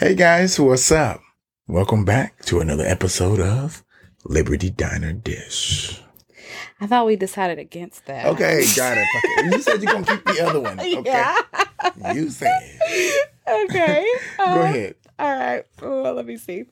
Hey guys, what's up? Welcome back to another episode of Liberty Diner Dish. I thought we decided against that. Okay, got it. Okay. You said you're going to keep the other one. Okay. Yeah. You said. Okay. Go ahead. All right. Well, let me see.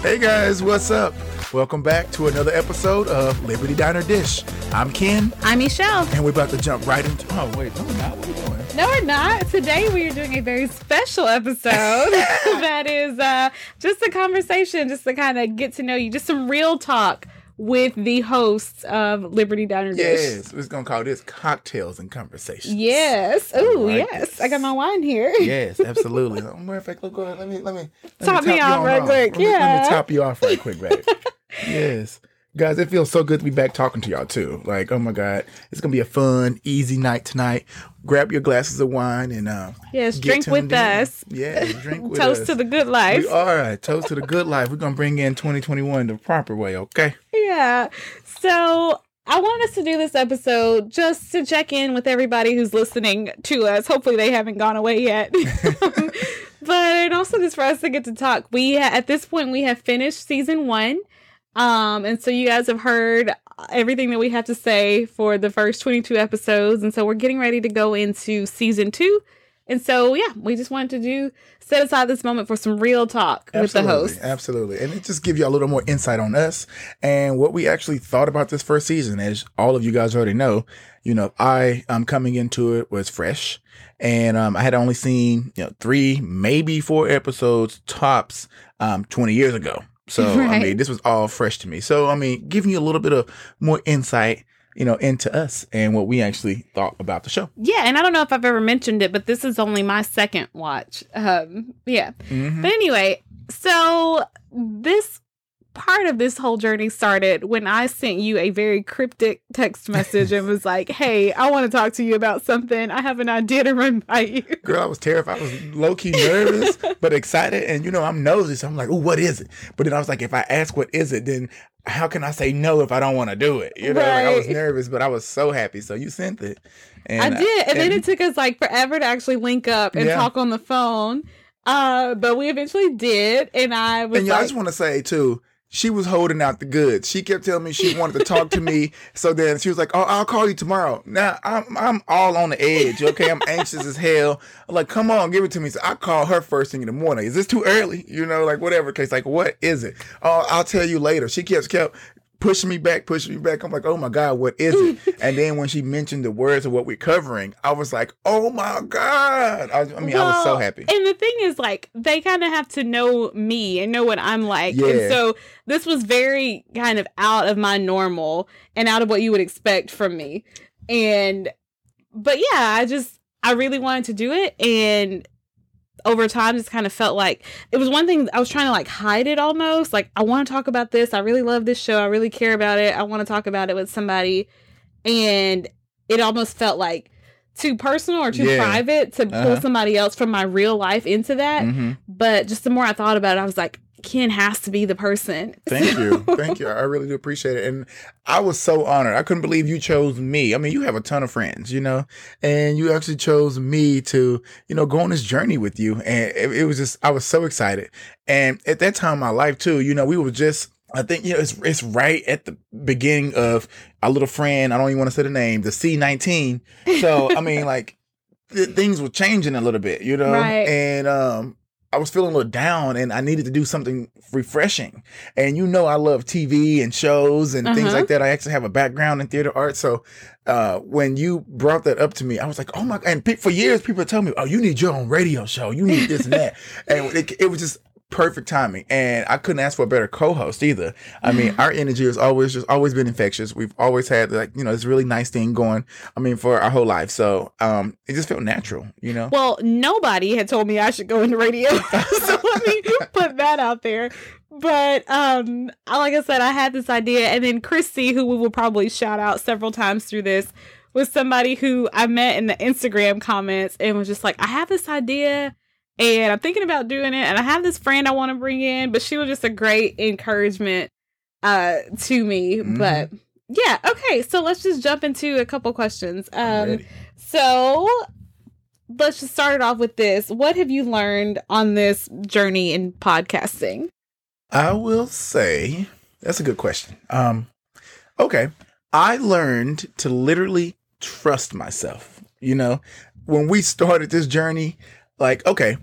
Hey guys, what's up? Welcome back to another episode of Liberty Diner Dish. I'm Ken. I'm E'Shel. And we're about to jump right into... Oh, wait. No, we're not. What are we doing? No, we're not. Today we are doing a very special episode that is just a conversation, just to kind of get to know you, just some real talk with the hosts of Liberty Diner Dish. Yes, we're going to call this Cocktails and Conversations. Yes. Ooh, like yes. This. I got my wine here. Yes, absolutely. Matter of fact, look, go ahead. Let me top you off right quick. Let me top you off right quick, right? Yes. Guys, it feels so good to be back talking to y'all, too. Like, oh, my God. It's going to be a fun, easy night tonight. Grab your glasses of wine and drink with us. Yeah, drink with us. Toast to the good life. We are. Toast to the good life. We're going to bring in 2021 the proper way, okay? Yeah. So I want us to do this episode just to check in with everybody who's listening to us. Hopefully they haven't gone away yet. But also just for us to get to talk. At this point, we have finished season 1. And so you guys have heard everything that we have to say for the first 22 episodes. And so we're getting ready to go into season 2. And so, yeah, we just wanted to set aside this moment for some real talk with the host. Absolutely. And it just gives you a little more insight on us and what we actually thought about this first season. As all of you guys already know, you know, I coming into it was fresh. And I had only seen 3, maybe 4 episodes tops 20 years ago. So, right. I mean, this was all fresh to me. So, I mean, giving you a little bit of more insight, you know, into us and what we actually thought about the show. Yeah. And I don't know if I've ever mentioned it, but this is only my second watch. Yeah. Mm-hmm. But anyway, so this part of this whole journey started when I sent you a very cryptic text message and was like, hey, I want to talk to you about something. I have an idea to run by you. Girl, I was terrified. I was low-key nervous, but excited. And, you know, I'm nosy, so I'm like, oh, what is it? But then I was like, if I ask what is it, then how can I say no if I don't want to do it? You know, right. Like, I was nervous, but I was so happy. So you sent it. And I did. And then it took us like forever to actually link up and talk on the phone. But we eventually did. And I was I just want to say, too, she was holding out the goods. She kept telling me she wanted to talk to me. So then she was like, oh, I'll call you tomorrow. Now, I'm all on the edge, okay? I'm anxious as hell. I'm like, come on, give it to me. So I call her first thing in the morning. Is this too early? You know, like whatever case. Like, what is it? Oh, I'll tell you later. She kept pushing me back. I'm like, oh my God, what is it? And then when she mentioned the words of what we're covering, I was like, oh my God. I was so happy. And the thing is, like, they kind of have to know me and know what I'm like. Yeah. And so this was very kind of out of my normal and out of what you would expect from me. But yeah, I really wanted to do it. And over time, just kind of felt like it was one thing. I was trying to like hide it almost. Like, I want to talk about this. I really love this show. I really care about it. I want to talk about it with somebody. And it almost felt like too personal or too private to pull somebody else from my real life into that. Mm-hmm. But just the more I thought about it, I was like, Ken has to be the person. Thank you. I really do appreciate it. And I was so honored. I couldn't believe you chose me. I mean, you have a ton of friends, you know, and you actually chose me to, you know, go on this journey with you. And it was just, I was so excited. And at that time in my life too, you know, we were just, I think, you know, it's right at the beginning of our little friend. I don't even want to say the name, the C-19. So, I mean, like things were changing a little bit, you know, right. And, I was feeling a little down and I needed to do something refreshing. And you know, I love TV and shows and things like that. I actually have a background in theater arts. So when you brought that up to me, I was like, oh my God. And for years, people told me, oh, you need your own radio show. You need this and that. And it was just perfect timing. And I couldn't ask for a better co-host either. I mean, our energy has always been infectious. We've always had, like, you know, this really nice thing going, I mean, for our whole life. So it just felt natural, you know? Well, nobody had told me I should go into radio. So let me put that out there. But like I said, I had this idea. And then Chrissy, who we will probably shout out several times through this, was somebody who I met in the Instagram comments and was just like, I have this idea. And I'm thinking about doing it. And I have this friend I want to bring in, but she was just a great encouragement to me. Mm-hmm. But yeah, okay. So let's just jump into a couple questions. So let's just start it off with this. What have you learned on this journey in podcasting? I will say that's a good question. Okay. I learned to literally trust myself. You know, when we started this journey, like, okay,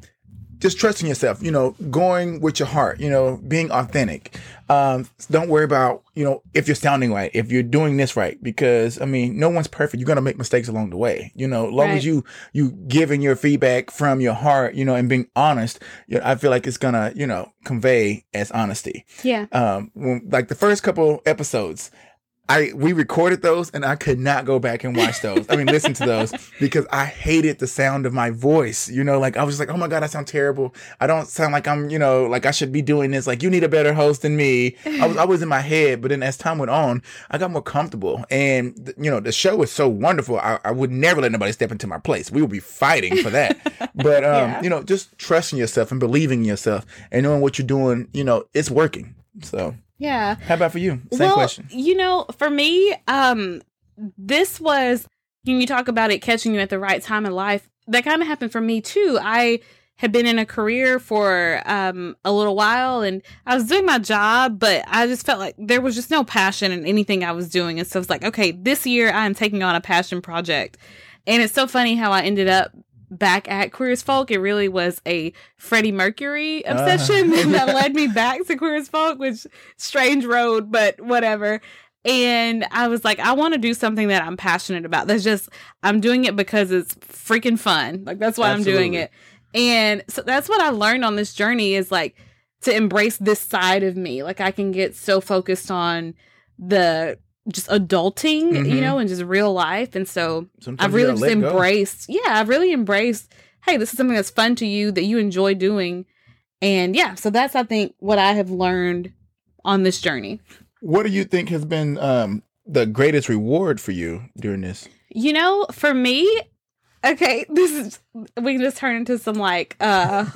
just trusting yourself, you know, going with your heart, you know, being authentic. Don't worry about, you know, if you're sounding right, if you're doing this right, because, I mean, no one's perfect. You're going to make mistakes along the way, you know, as long as you giving your feedback from your heart, you know, and being honest, you know, I feel like it's going to, you know, convey as honesty. Yeah. Like the first couple episodes, we recorded those and I could not go back and watch those. I mean, listen to those because I hated the sound of my voice. You know, like I was like, oh my God, I sound terrible. I don't sound like I'm, you know, like I should be doing this. Like you need a better host than me. I was in my head. But then as time went on, I got more comfortable. And, you know, the show is so wonderful. I would never let nobody step into my place. We would be fighting for that. But, you know, just trusting yourself and believing in yourself and knowing what you're doing, you know, it's working. So. Yeah. How about for you? Same question. You know, for me, this was, you talk about it catching you at the right time in life. That kind of happened for me, too. I had been in a career for a little while and I was doing my job, but I just felt like there was just no passion in anything I was doing. And so it's like, okay, this year I'm taking on a passion project. And it's so funny how I ended up back at Queer as Folk. It really was a Freddie Mercury obsession that led me back to Queer as Folk, which strange road, but whatever. And I was like, I want to do something that I'm passionate about. That's just, I'm doing it because it's freaking fun. Like, that's why I'm doing it. And so that's what I learned on this journey is like to embrace this side of me. Like I can get so focused on the just adulting, you know, and just real life. And so I've really just embraced. Yeah, I've really embraced, hey, this is something that's fun to you that you enjoy doing. And yeah, so that's, I think, what I have learned on this journey. What do you think has been the greatest reward for you during this? You know, for me, okay, this is, we can just turn into some like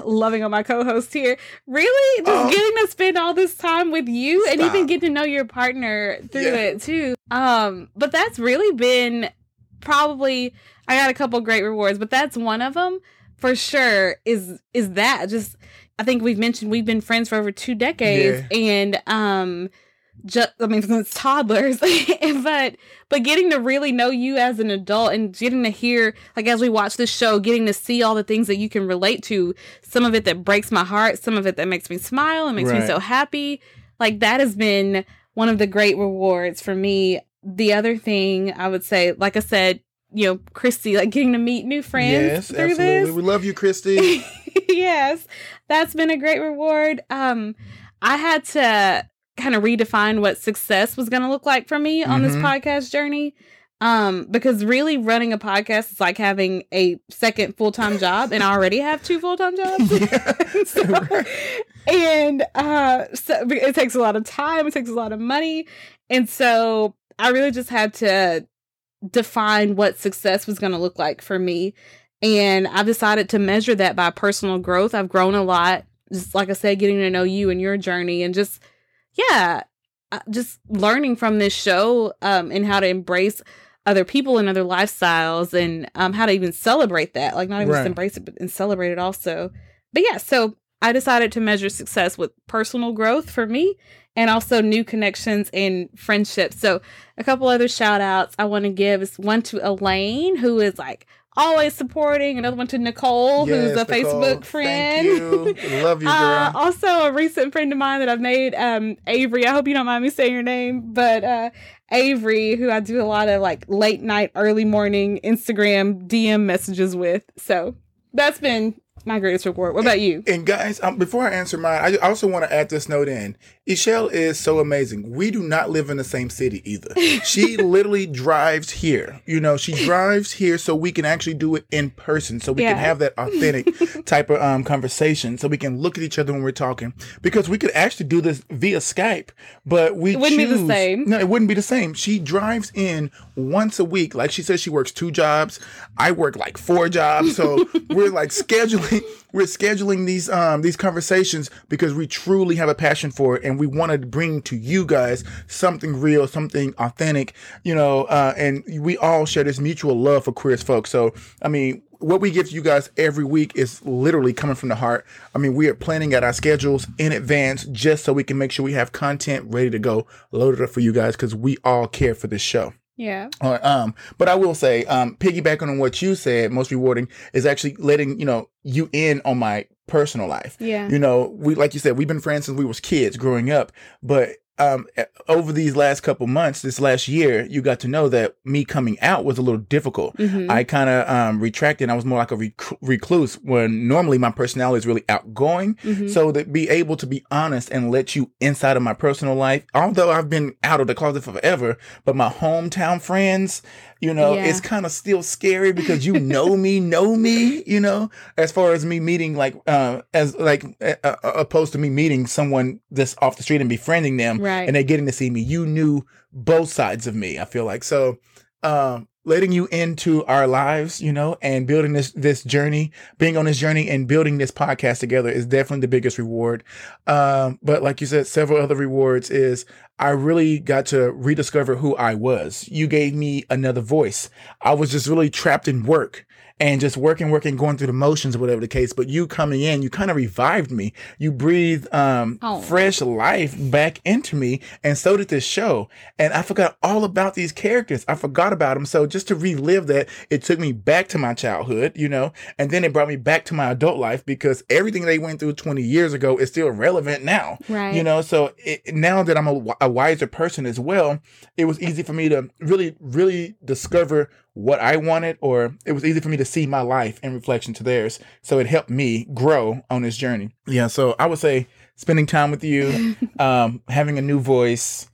loving on my co-host here. Really, just getting to spend all this time with you and even get to know your partner through it too. But that's really been probably, I got a couple great rewards, but that's one of them for sure is that just, I think we've mentioned we've been friends for over 2 decades and I mean, since toddlers, but getting to really know you as an adult and getting to hear, like, as we watch this show, getting to see all the things that you can relate to, some of it that breaks my heart, some of it that makes me smile and makes me so happy. Like, that has been one of the great rewards for me. The other thing I would say, like I said, you know, Chrissy, like getting to meet new friends through this. We love you, Chrissy. Yes, that's been a great reward. I had to kind of redefine what success was going to look like for me on this podcast journey. Because really running a podcast is like having a second full-time job and I already have 2 full-time jobs. So it takes a lot of time. It takes a lot of money. And so I really just had to define what success was going to look like for me. And I've decided to measure that by personal growth. I've grown a lot. Just like I said, getting to know you and your journey and just just learning from this show and how to embrace other people and other lifestyles and how to even celebrate that. Like not even just embrace it, but and celebrate it also. But yeah, so I decided to measure success with personal growth for me and also new connections and friendships. So a couple other shout outs I want to give is one to Elaine, who is like always supporting. Another one to Nicole, who's a Nicole, Facebook friend. Thank you. Love you, girl. Also a recent friend of mine that I've made, Avery. I hope you don't mind me saying your name, but Avery, who I do a lot of like late night, early morning Instagram DM messages with. So that's been my greatest reward. What about you? And guys, before I answer mine, I also want to add this note in. E'Shel is so amazing. We do not live in the same city either. She literally drives here. You know, she drives here so we can actually do it in person. So we can have that authentic type of conversation. So we can look at each other when we're talking. Because we could actually do this via Skype, but it wouldn't be the same. No, it wouldn't be the same. She drives in once a week. Like she says, she works 2 jobs. I work like 4 jobs. So we're like scheduling we're scheduling these conversations because we truly have a passion for it, and we want to bring to you guys something real, something authentic, you know. And we all share this mutual love for Queer as Folk. So, I mean, what we give you guys every week is literally coming from the heart. I mean, we are planning out our schedules in advance just so we can make sure we have content ready to go, loaded up for you guys, because we all care for this show. Yeah. But I will say, piggybacking on what you said, most rewarding is actually letting, you know, you in on my personal life. Yeah. You know, we, like you said, we've been friends since we was kids growing up, but over these last couple months, this last year, you got to know that me coming out was a little difficult. Mm-hmm. I kind of retracted. And I was more like a recluse when normally my personality is really outgoing. Mm-hmm. So to be able to be honest and let you inside of my personal life, although I've been out of the closet forever, but my hometown friends, you know, yeah. It's kind of still scary because you know me, you know, as far as me meeting opposed to me meeting someone that's off the street and befriending them. Right. And they're getting to see me. You knew both sides of me, I feel like. So letting you into our lives, you know, and building this journey, being on this journey and building this podcast together is definitely the biggest reward. But like you said, several other rewards is I really got to rediscover who I was. You gave me another voice. I was just really trapped in work. And just working, going through the motions, whatever the case. But you coming in, you kind of revived me. You breathed fresh life back into me. And so did this show. And I forgot all about these characters. I forgot about them. So just to relive that, it took me back to my childhood, you know. And then it brought me back to my adult life because everything they went through 20 years ago is still relevant now. Right. You know, so now that I'm a wiser person as well, it was easy for me to really, really discover what I wanted, or it was easy for me to see my life in reflection to theirs. So it helped me grow on this journey. Yeah. So I would say spending time with you, having a new voice,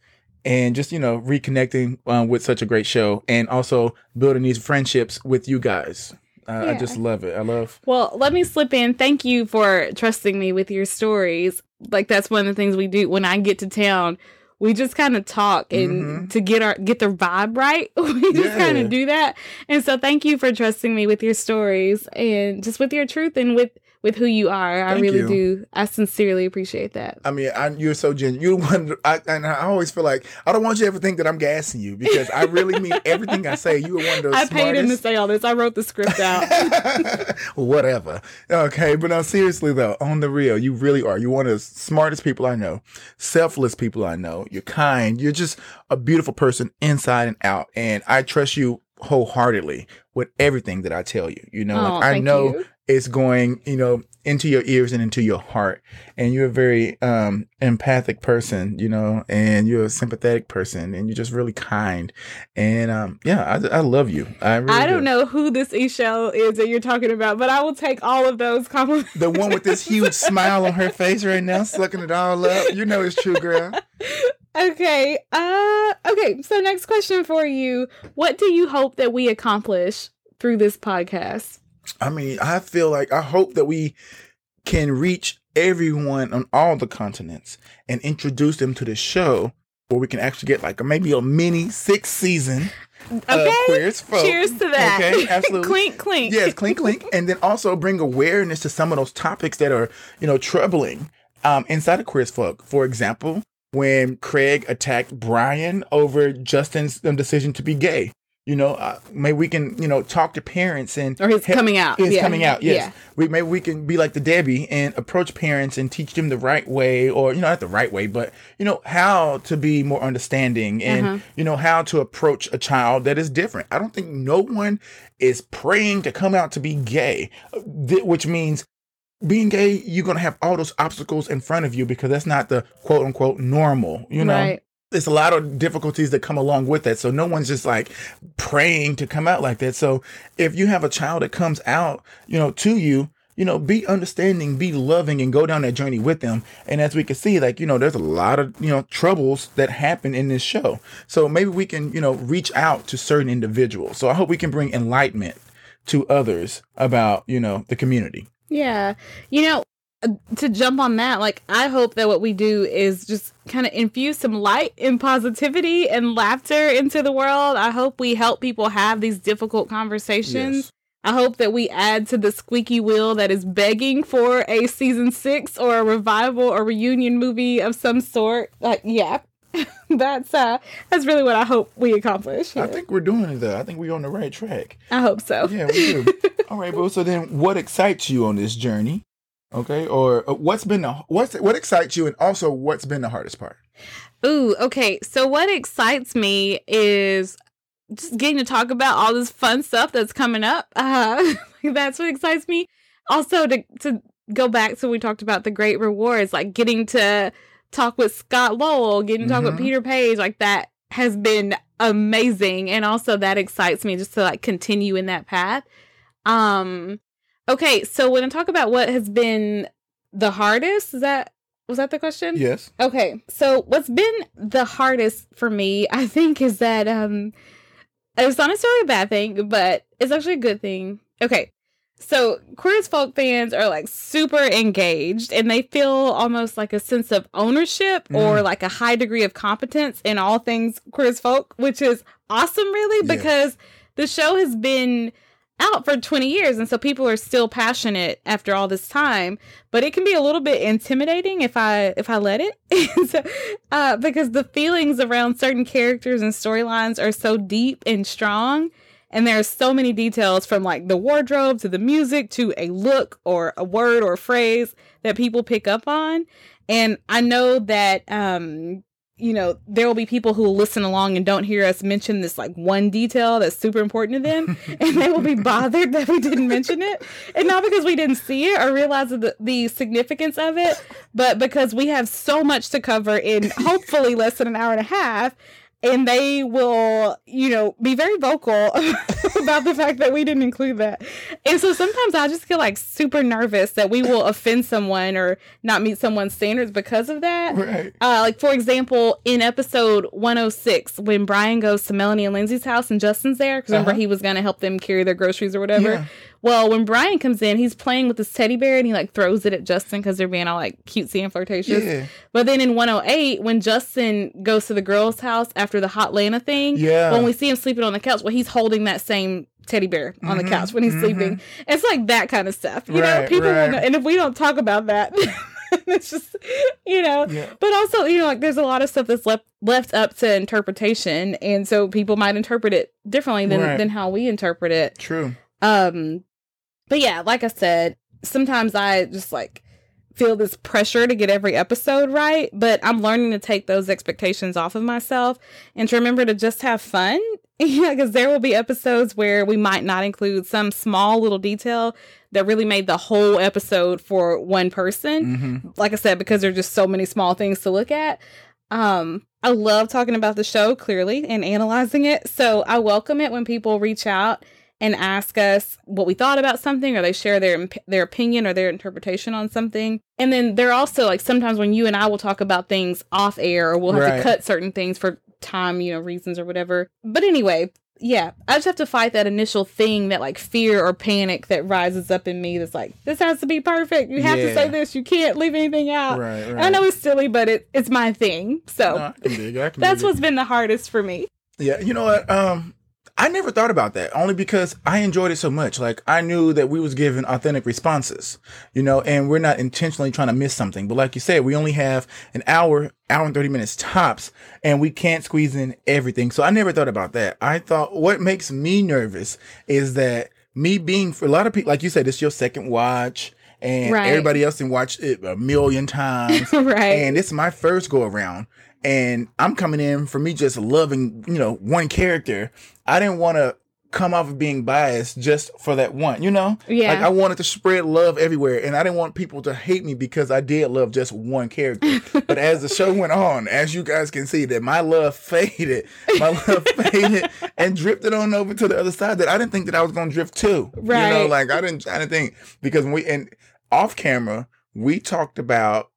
and just, you know, reconnecting with such a great show, and also building these friendships with you guys. Yeah. I just love it. Well, let me slip in. Thank you for trusting me with your stories. Like, that's one of the things we do when I get to town. We just kind of talk, and mm-hmm. to get the vibe right, we just kind of do that. And so thank you for trusting me with your stories and just with your truth and with who you are. Thank you. I really do. I sincerely appreciate that. I mean, you're so genuine. I always feel like I don't want you to ever think that I'm gassing you, because I really mean everything I say. You were one of those. I paid him to say all this. I wrote the script out. Whatever. Okay, but no, seriously though, on the real, you really are. You're one of the smartest people I know, selfless people I know. You're kind. You're just a beautiful person inside and out, and I trust you wholeheartedly with everything that I tell you. You know, I know. You. It's going, you know, into your ears and into your heart. And you're a very empathic person, you know, and you're a sympathetic person, and you're just really kind. And I love you. I don't know who this E'Shel is that you're talking about, but I will take all of those compliments. The one with this huge smile on her face right now, sucking it all up. You know it's true, girl. Okay. Okay. So next question for you. What do you hope that we accomplish through this podcast? I mean, I feel like I hope that we can reach everyone on all the continents and introduce them to the show, where we can actually get like maybe a mini 6th season. Okay. Queer as Folk. Cheers to that. Okay, absolutely. Clink, clink. Yes, clink, clink. And then also bring awareness to some of those topics that are, you know, troubling inside of Queer as Folk. For example, when Craig attacked Brian over Justin's decision to be gay. You know, maybe we can, you know, talk to parents and... Or his coming out. His coming out, yes. Yeah. Maybe we can be like the Debbie and approach parents and teach them the right way, or, you know, not the right way, but, you know, how to be more understanding and, you know, how to approach a child that is different. I don't think no one is praying to come out to be gay, which means being gay, you're going to have all those obstacles in front of you because that's not the quote unquote normal, you know? Right. There's a lot of difficulties that come along with that. So no one's just like praying to come out like that. So if you have a child that comes out, you know, to you, you know, be understanding, be loving, and go down that journey with them. And as we can see, like, you know, there's a lot of, you know, troubles that happen in this show. So maybe we can, you know, reach out to certain individuals. So I hope we can bring enlightenment to others about, you know, the community. Yeah. You know, to jump on that, like, I hope that what we do is just kind of infuse some light and positivity and laughter into the world. I hope we help people have these difficult conversations. Yes. I hope that we add to the squeaky wheel that is begging for a season 6 or a revival or reunion movie of some sort. Yeah, that's really what I hope we accomplish. Yeah. I think we're doing that. I think we're on the right track. I hope so. Yeah, we do. All right, boo. So then, what excites you on this journey? Okay, or what excites you, and also what's been the hardest part? Ooh, okay. So what excites me is just getting to talk about all this fun stuff that's coming up. That's what excites me. Also, to go back to, we talked about the great rewards, like getting to talk with Scott Lowell, getting to talk with Peter Paige, like that has been amazing. And also that excites me just to like continue in that path. Okay. So when I talk about what has been the hardest, was that the question? Yes. Okay. So what's been the hardest for me, I think, is that, it's not necessarily a bad thing, but it's actually a good thing. Okay. So Queer as Folk fans are like super engaged, and they feel almost like a sense of ownership or like a high degree of competence in all things Queer as Folk, which is awesome, really, because the show has been out for 20 years. And so people are still passionate after all this time, but it can be a little bit intimidating if I let it, so, because the feelings around certain characters and storylines are so deep and strong. And there are so many details, from like the wardrobe to the music to a look or a word or a phrase, that people pick up on. And I know that, you know, there will be people who listen along and don't hear us mention this like one detail that's super important to them, and they will be bothered that we didn't mention it. And not because we didn't see it or realize the significance of it, but because we have so much to cover in hopefully less than an hour and a half. And they will, you know, be very vocal about the fact that we didn't include that. And so sometimes I just feel like super nervous that we will offend someone or not meet someone's standards because of that. Right. Like, for example, in episode 106, when Brian goes to Melanie and Lindsay's house and Justin's there, because remember he was going to help them carry their groceries or whatever. Yeah. Well, when Brian comes in, he's playing with his teddy bear and he like throws it at Justin because they're being all like cutesy and flirtatious. Yeah. But then in 108, when Justin goes to the girls' house after the Hotlanta thing, when we see him sleeping on the couch, well, he's holding that same teddy bear on the couch when he's sleeping. It's like that kind of stuff. You know, people will know, and if we don't talk about that, it's just, you know, but also, you know, like there's a lot of stuff that's left up to interpretation. And so people might interpret it differently than how we interpret it. True. But yeah, like I said, sometimes I just like feel this pressure to get every episode right, but I'm learning to take those expectations off of myself and to remember to just have fun. Yeah, because there will be episodes where we might not include some small little detail that really made the whole episode for one person. Like I said, because there are just so many small things to look at. I love talking about the show, clearly, and analyzing it. So I welcome it when people reach out and ask us what we thought about something, or they share their opinion or their interpretation on something. And then they're also like, sometimes when you and I will talk about things off air, or we'll have to cut certain things for time, you know, reasons or whatever. But anyway, yeah, I just have to fight that initial thing, that like fear or panic that rises up in me. That's like, this has to be perfect. You have to say this. You can't leave anything out. Right. I know it's silly, but it's my thing. So no, that's what's been the hardest for me. Yeah. You know what? I never thought about that, only because I enjoyed it so much. Like, I knew that we was giving authentic responses, you know, and we're not intentionally trying to miss something. But like you said, we only have an hour and 30 minutes tops, and we can't squeeze in everything. So I never thought about that. I thought what makes me nervous is that me being, for a lot of people, like you said, it's your second watch. And everybody else can watch it a million times. And it's my first go around. And I'm coming in for me just loving, you know, one character. I didn't want to come off of being biased just for that one, you know? Yeah. Like, I wanted to spread love everywhere. And I didn't want people to hate me because I did love just one character. But as the show went on, as you guys can see, that my love faded. My love faded and drifted on over to the other side that I didn't think that I was going to drift to. Right. You know, like, I didn't think, because when we, and off camera, we talked about,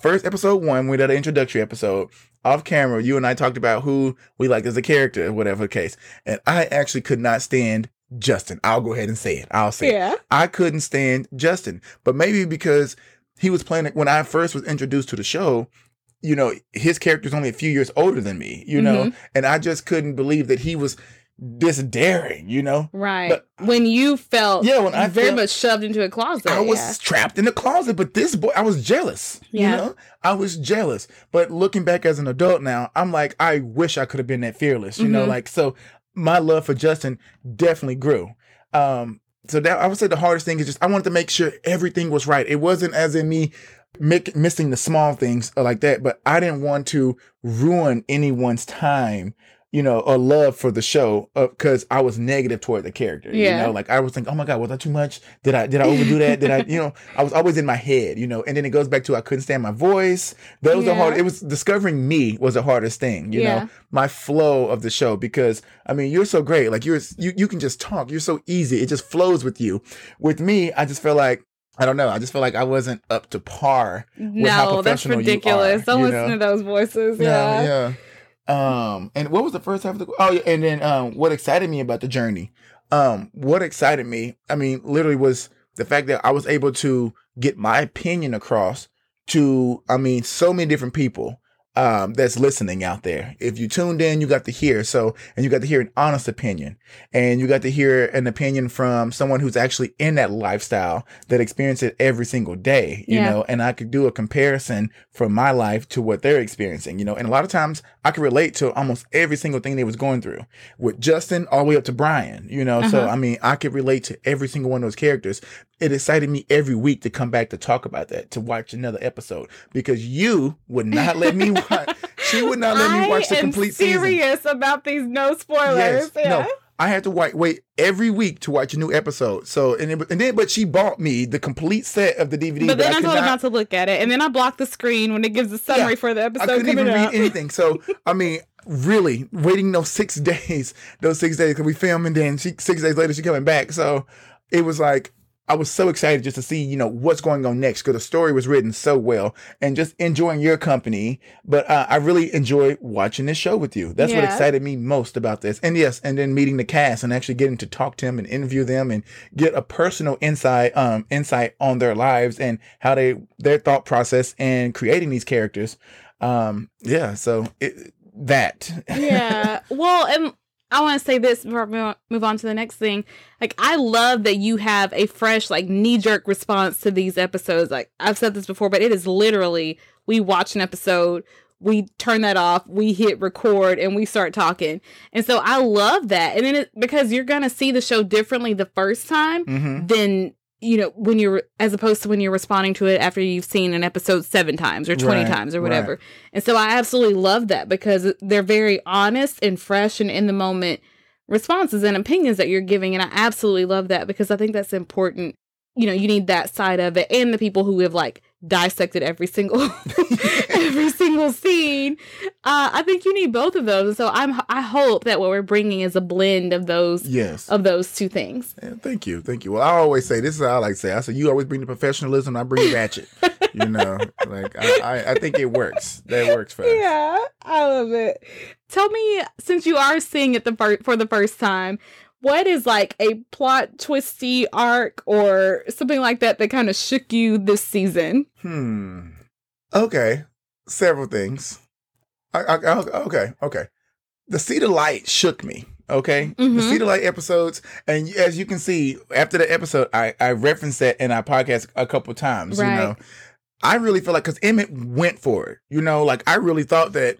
first episode 1, we did an introductory episode. Off camera, you and I talked about who we liked as a character, whatever the case. And I actually could not stand Justin. I'll go ahead and say it. I couldn't stand Justin. But maybe because he was playing, when I first was introduced to the show, you know, his character's only a few years older than me, you know, and I just couldn't believe that he was this daring, you know? Right. But when you felt much shoved into a closet. I was trapped in a closet, but this boy, I was jealous. Yeah. You know? I was jealous. But looking back as an adult now, I'm like, I wish I could have been that fearless, you mm-hmm. know? Like, so my love for Justin definitely grew. So that, I would say the hardest thing is just, I wanted to make sure everything was right. It wasn't as in me missing the small things like that, but I didn't want to ruin anyone's time, you know, a love for the show because I was negative toward the character, you know, like I was thinking, oh my God, was that too much? Did I overdo that? I was always in my head, you know, and then it goes back to, I couldn't stand my voice. That was it was discovering me was the hardest thing, you know, my flow of the show, because I mean, you're so great. Like you can just talk. You're so easy. It just flows with you. With me, I just feel like, I don't know. I just feel like I wasn't up to par with how professional you are. No, that's ridiculous. Don't listen to those voices. Yeah. And what was the first half of the? Oh, yeah, and then what excited me about the journey? What excited me? I mean, literally was the fact that I was able to get my opinion across to, I mean, so many different people that's listening out there. If you tuned in, you got to hear. So, and you got to hear an honest opinion, and you got to hear an opinion from someone who's actually in that lifestyle that experiences it every single day. You know, and I could do a comparison from my life to what they're experiencing. You know, and a lot of times I could relate to almost every single thing they was going through, with Justin all the way up to Brian. You know, so I mean, I could relate to every single one of those characters. It excited me every week to come back to talk about that, to watch another episode, because you would not let me watch. She would not let me watch the complete season. I am serious about these no spoilers. Yes, yeah. No, I had to wait every week to watch a new episode. So but she bought me the complete set of the DVD. But then I told her not to look at it, and then I blocked the screen when it gives a summary for the episode. I couldn't even read anything. So I mean, really, waiting those 6 days because we filmed, and then 6 days later she coming back. So it was like, I was so excited just to see, you know, what's going on next, because the story was written so well, and just enjoying your company. But I really enjoy watching this show with you. That's what excited me most about this. And yes, and then meeting the cast and actually getting to talk to them and interview them and get a personal insight on their lives and how their thought process and creating these characters. Well, and I want to say this before I move on to the next thing. Like, I love that you have a fresh, like, knee-jerk response to these episodes. Like, I've said this before, but it is literally, we watch an episode, we turn that off, we hit record, and we start talking. And so I love that. And then because you're going to see the show differently the first time than, you know, when you're, as opposed to when you're responding to it after you've seen an episode 7 times or 20 times or whatever. Right. And so I absolutely love that, because they're very honest and fresh and in the moment responses and opinions that you're giving. And I absolutely love that, because I think that's important. You know, you need that side of it, and the people who have, like, dissected every single scene. I think you need both of those. So I hope that what we're bringing is a blend of those two things. Yeah, thank you. Well, I always say, this is how I like to say, I say, you always bring the professionalism, I bring the ratchet. You know, like I think it works. That works for us. Yeah, I love it. Tell me, since you are seeing it for the first time, what is, like, a plot twisty arc or something like that kind of shook you this season? Okay. Several things. Okay. The Sea of Light shook me. Okay. Mm-hmm. The Sea of Light episodes. And as you can see, after the episode, I referenced that in our podcast a couple times. Right. You know, I really feel like, because Emmett went for it. You know, like, I really thought that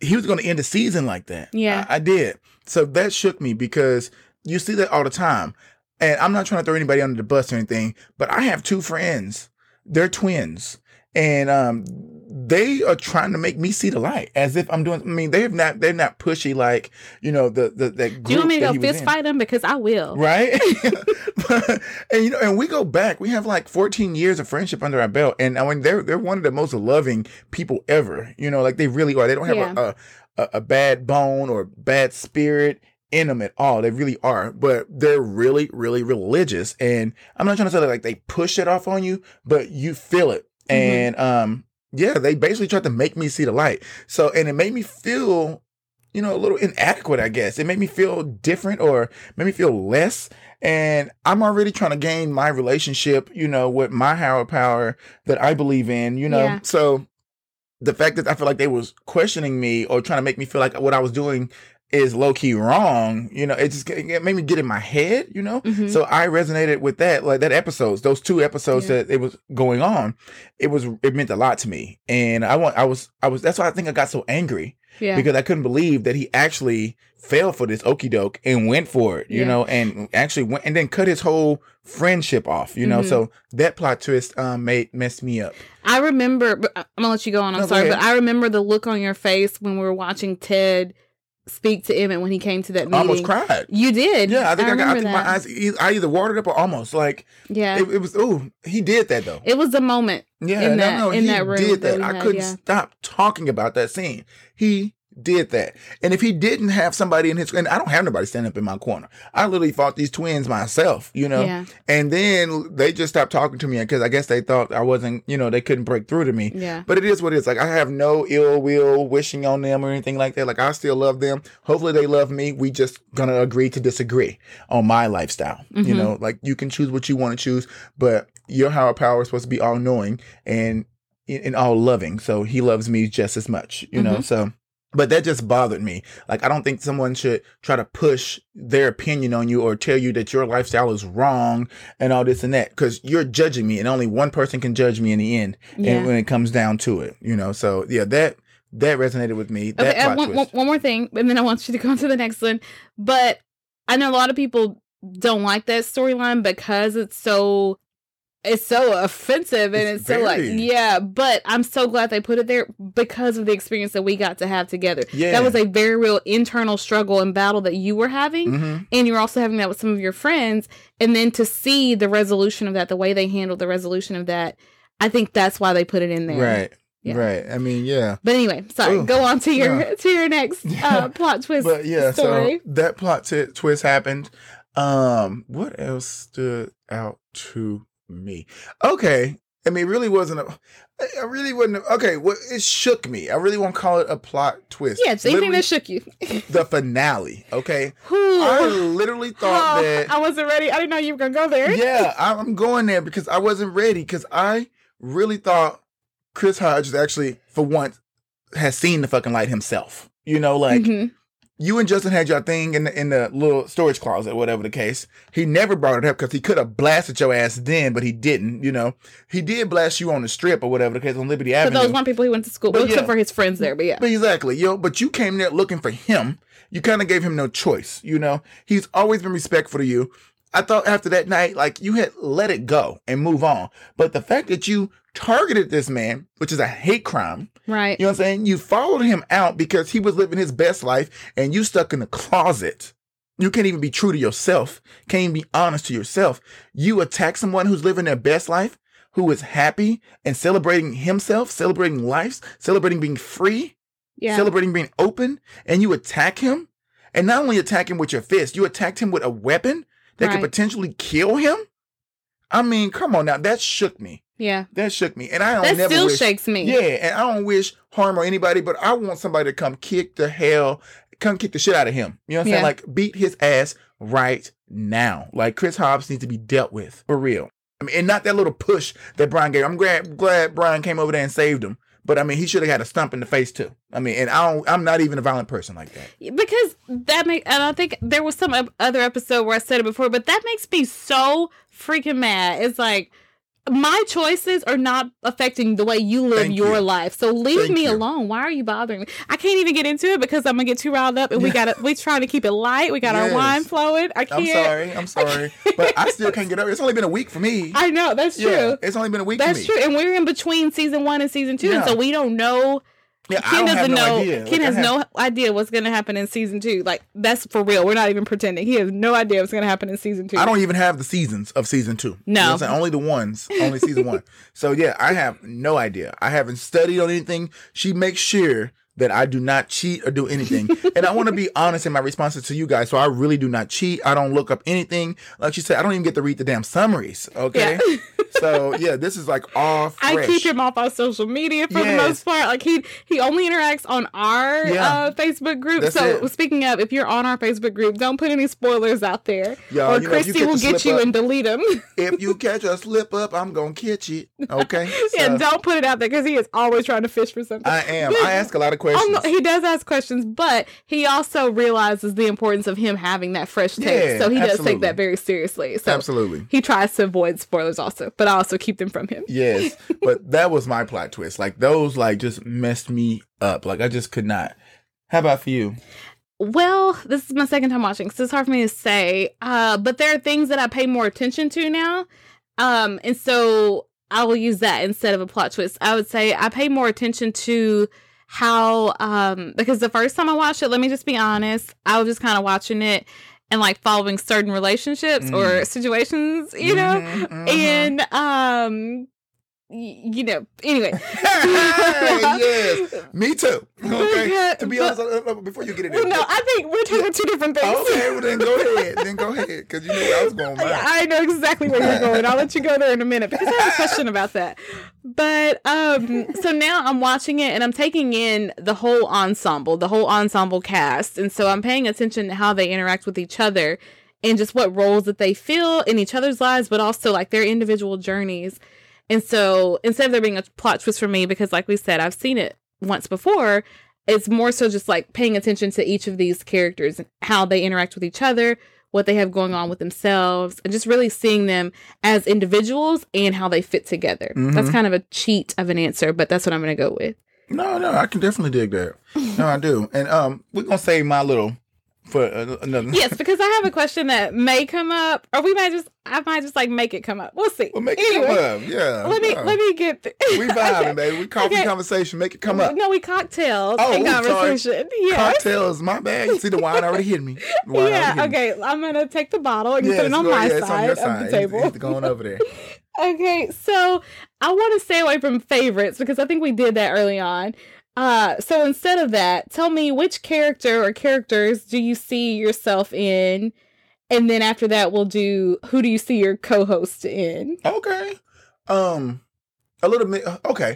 he was going to end the season like that. Yeah. I did. So that shook me, because you see that all the time. And I'm not trying to throw anybody under the bus or anything, but I have 2 friends. They're twins. And they are trying to make me see the light, as if I'm doing. I mean, they're not pushy, like, you know, that group. Do you want me to go fist fight them? Because I will. Right? And, you know, and we go back. We have, like, 14 years of friendship under our belt. And I mean, they're one of the most loving people ever. You know, like, they really are. They don't have a bad bone or bad spirit in them at all. They really are, but they're really, really religious. And I'm not trying to say that, like, they push it off on you, but you feel it. Mm-hmm. And, they basically tried to make me see the light. So, and it made me feel, you know, a little inadequate, I guess. It made me feel different, or made me feel less. And I'm already trying to gain my relationship, you know, with my higher power that I believe in, you know, so the fact that I feel like they was questioning me or trying to make me feel like what I was doing is low-key wrong, you know, it made me get in my head, you know? Mm-hmm. So I resonated with that, like that episodes, those two episodes that it was going on, it meant a lot to me. And I was, that's why I think I got so angry because I couldn't believe that he actually fell for this okie doke and went for it, you know, and actually went and then cut his whole friendship off, you know? Mm-hmm. So that plot twist messed me up. I remember, I'm gonna let you go on, sorry, but I remember the look on your face when we were watching Ted speak to Emmett when he came to that meeting. I almost cried. You did. Yeah, I think my eyes, I either watered up or almost like, it was, ooh, he did that though. It was the moment. Yeah. In that room. He did that. I couldn't stop talking about that scene. He did that. And if he didn't have somebody in his, and I don't have nobody standing up in my corner. I literally fought these twins myself, you know, and then they just stopped talking to me because I guess they thought I wasn't, you know, they couldn't break through to me. Yeah. But it is what it is. Like, I have no ill will wishing on them or anything like that. Like, I still love them. Hopefully they love me. We just gonna agree to disagree on my lifestyle. Mm-hmm. You know, like, you can choose what you want to choose, but your higher power is supposed to be all knowing and all loving. So he loves me just as much, you know, so. But that just bothered me. Like, I don't think someone should try to push their opinion on you or tell you that your lifestyle is wrong and all this and that, because you're judging me and only one person can judge me in the end. Yeah. And when it comes down to it, you know, so yeah, that resonated with me. Okay, that one more thing, and then I want you to go on to the next one. But I know a lot of people don't like that storyline because it's so offensive and it's so like, but I'm so glad they put it there because of the experience that we got to have together. Yeah. That was a very real internal struggle and battle that you were having. Mm-hmm. And you were also having that with some of your friends. And then to see the resolution of that, the way they handled the resolution of that, I think that's why they put it in there. Right. Yeah. Right. I mean, yeah. But anyway, sorry. Go on to your next plot twist. But yeah, story. So that plot twist happened. What else stood out to me? Okay. I mean, it really wasn't, well, it shook me. I really won't call it a plot twist. Yeah, it's anything that shook you. The finale, okay? I literally thought that. I wasn't ready. I didn't know you were going to go there. Yeah, I'm going there because I wasn't ready, because I really thought Chris Hodges actually, for once, has seen the fucking light himself. You know, like, you and Justin had your thing in the little storage closet, whatever the case. He never brought it up because he could have blasted your ass then, but he didn't, you know. He did blast you on the strip or whatever the case on Liberty Avenue. But those one people he went to school with, except for his friends there, but yeah. But exactly, you know, but you came there looking for him. You kind of gave him no choice, you know. He's always been respectful to you. I thought after that night, like, you had let it go and move on. But the fact that you targeted this man, which is a hate crime, right? You know what I'm saying? You followed him out because he was living his best life and you stuck in the closet. You can't even be true to yourself. Can't even be honest to yourself. You attack someone who's living their best life, who is happy and celebrating himself, celebrating life, celebrating being free, celebrating being open, and you attack him. And not only attack him with your fist, you attacked him with a weapon that could potentially kill him. I mean, come on now. That shook me. Yeah. That shook me. And I don't that never still wish, shakes me. Yeah. And I don't wish harm on anybody, but I want somebody to come kick the shit out of him. You know what I'm saying? Like, beat his ass right now. Like, Chris Hobbs needs to be dealt with. For real. I mean, and not that little push that Brian gave. I'm glad Brian came over there and saved him. But I mean, he should have had a stump in the face too. I mean, and I'm not even a violent person like that. Because and I think there was some other episode where I said it before, but that makes me so freaking mad. It's like, my choices are not affecting the way you live your life. So leave me alone. Why are you bothering me? I can't even get into it because I'm going to get too riled up, and we're trying to keep it light. We got our wine flowing. I can't. I'm sorry. But I still can't get over it. It's only been a week for me. I know. That's true. Yeah, it's only been a week for me. That's true. And we're in between season 1 and season 2. Yeah. And so we don't know. Yeah, Ken doesn't know. Ken has no idea what's going to happen in season 2. Like, that's for real. We're not even pretending. He has no idea what's going to happen in season 2. I don't even have the seasons of season 2. No. You know, only the ones. Only season 1. So, yeah, I have no idea. I haven't studied on anything. She makes sure that I do not cheat or do anything. And I want to be honest in my responses to you guys. So I really do not cheat. I don't look up anything. Like she said, I don't even get to read the damn summaries. Okay. Yeah. So yeah, this is like all fresh. I keep him off our social media for the most part. Like he only interacts on our Facebook group. That's so it. Speaking of, if you're on our Facebook group, don't put any spoilers out there. Y'all, or Chrissy will get you up and delete them. If you catch a slip up, I'm gonna catch it. Okay. Yeah, so don't put it out there because he is always trying to fish for something. I am. I ask a lot of questions. He does ask questions, but he also realizes the importance of him having that fresh taste. Yeah, so he does take that very seriously. So absolutely. He tries to avoid spoilers also, but I also keep them from him. Yes. But that was my plot twist. Like those like just messed me up. Like I just could not. How about for you? Well, this is my second time watching, so it's hard for me to say. But there are things that I pay more attention to now. And so I will use that instead of a plot twist. I would say I pay more attention to how, because the first time I watched it, let me just be honest, I was just kind of watching it and like following certain relationships or situations, you know, and, you know, anyway. Yes, me too. Okay. To be honest, before you get into it. No, I think we're talking two different things. Okay, well then go ahead. Because you knew where I was going. I know exactly where you're going. I'll let you go there in a minute because I have a question about that. But so now I'm watching it and I'm taking in the whole ensemble cast. And so I'm paying attention to how they interact with each other and just what roles that they fill in each other's lives, but also like their individual journeys. And so instead of there being a plot twist for me, because like we said, I've seen it once before, it's more so just like paying attention to each of these characters and how they interact with each other, what they have going on with themselves, and just really seeing them as individuals and how they fit together. Mm-hmm. That's kind of a cheat of an answer, but that's what I'm going to go with. No, I can definitely dig that. No, I do. And we're going to save my little for another. Yes, because I have a question that may come up, or I might just like make it come up. We'll see. We'll make it come up. Yeah. Let me get. We vibing, okay, baby. We coffee conversation. Make it come up. No, we cocktails and conversation. Yes. Cocktails. My bad. You see, the wine already hit me. Okay. I'm gonna take the bottle and put it on my side of the table. It's going over there. Okay. So I want to stay away from favorites because I think we did that early on. So instead of that, tell me which character or characters do you see yourself in? And then after that, we'll do who do you see your co-host in? Okay. Okay.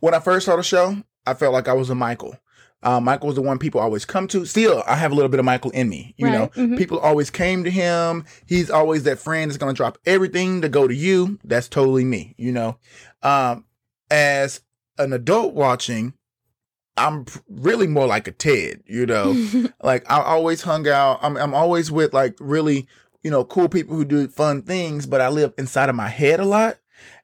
When I first saw the show, I felt like I was a Michael. Michael was the one people always come to. Still, I have a little bit of Michael in me. You know, people always came to him. He's always that friend that's going to drop everything to go to you. That's totally me, you know. As an adult watching, I'm really more like a Ted, you know, like I always hung out. I'm always with like really, you know, cool people who do fun things, but I live inside of my head a lot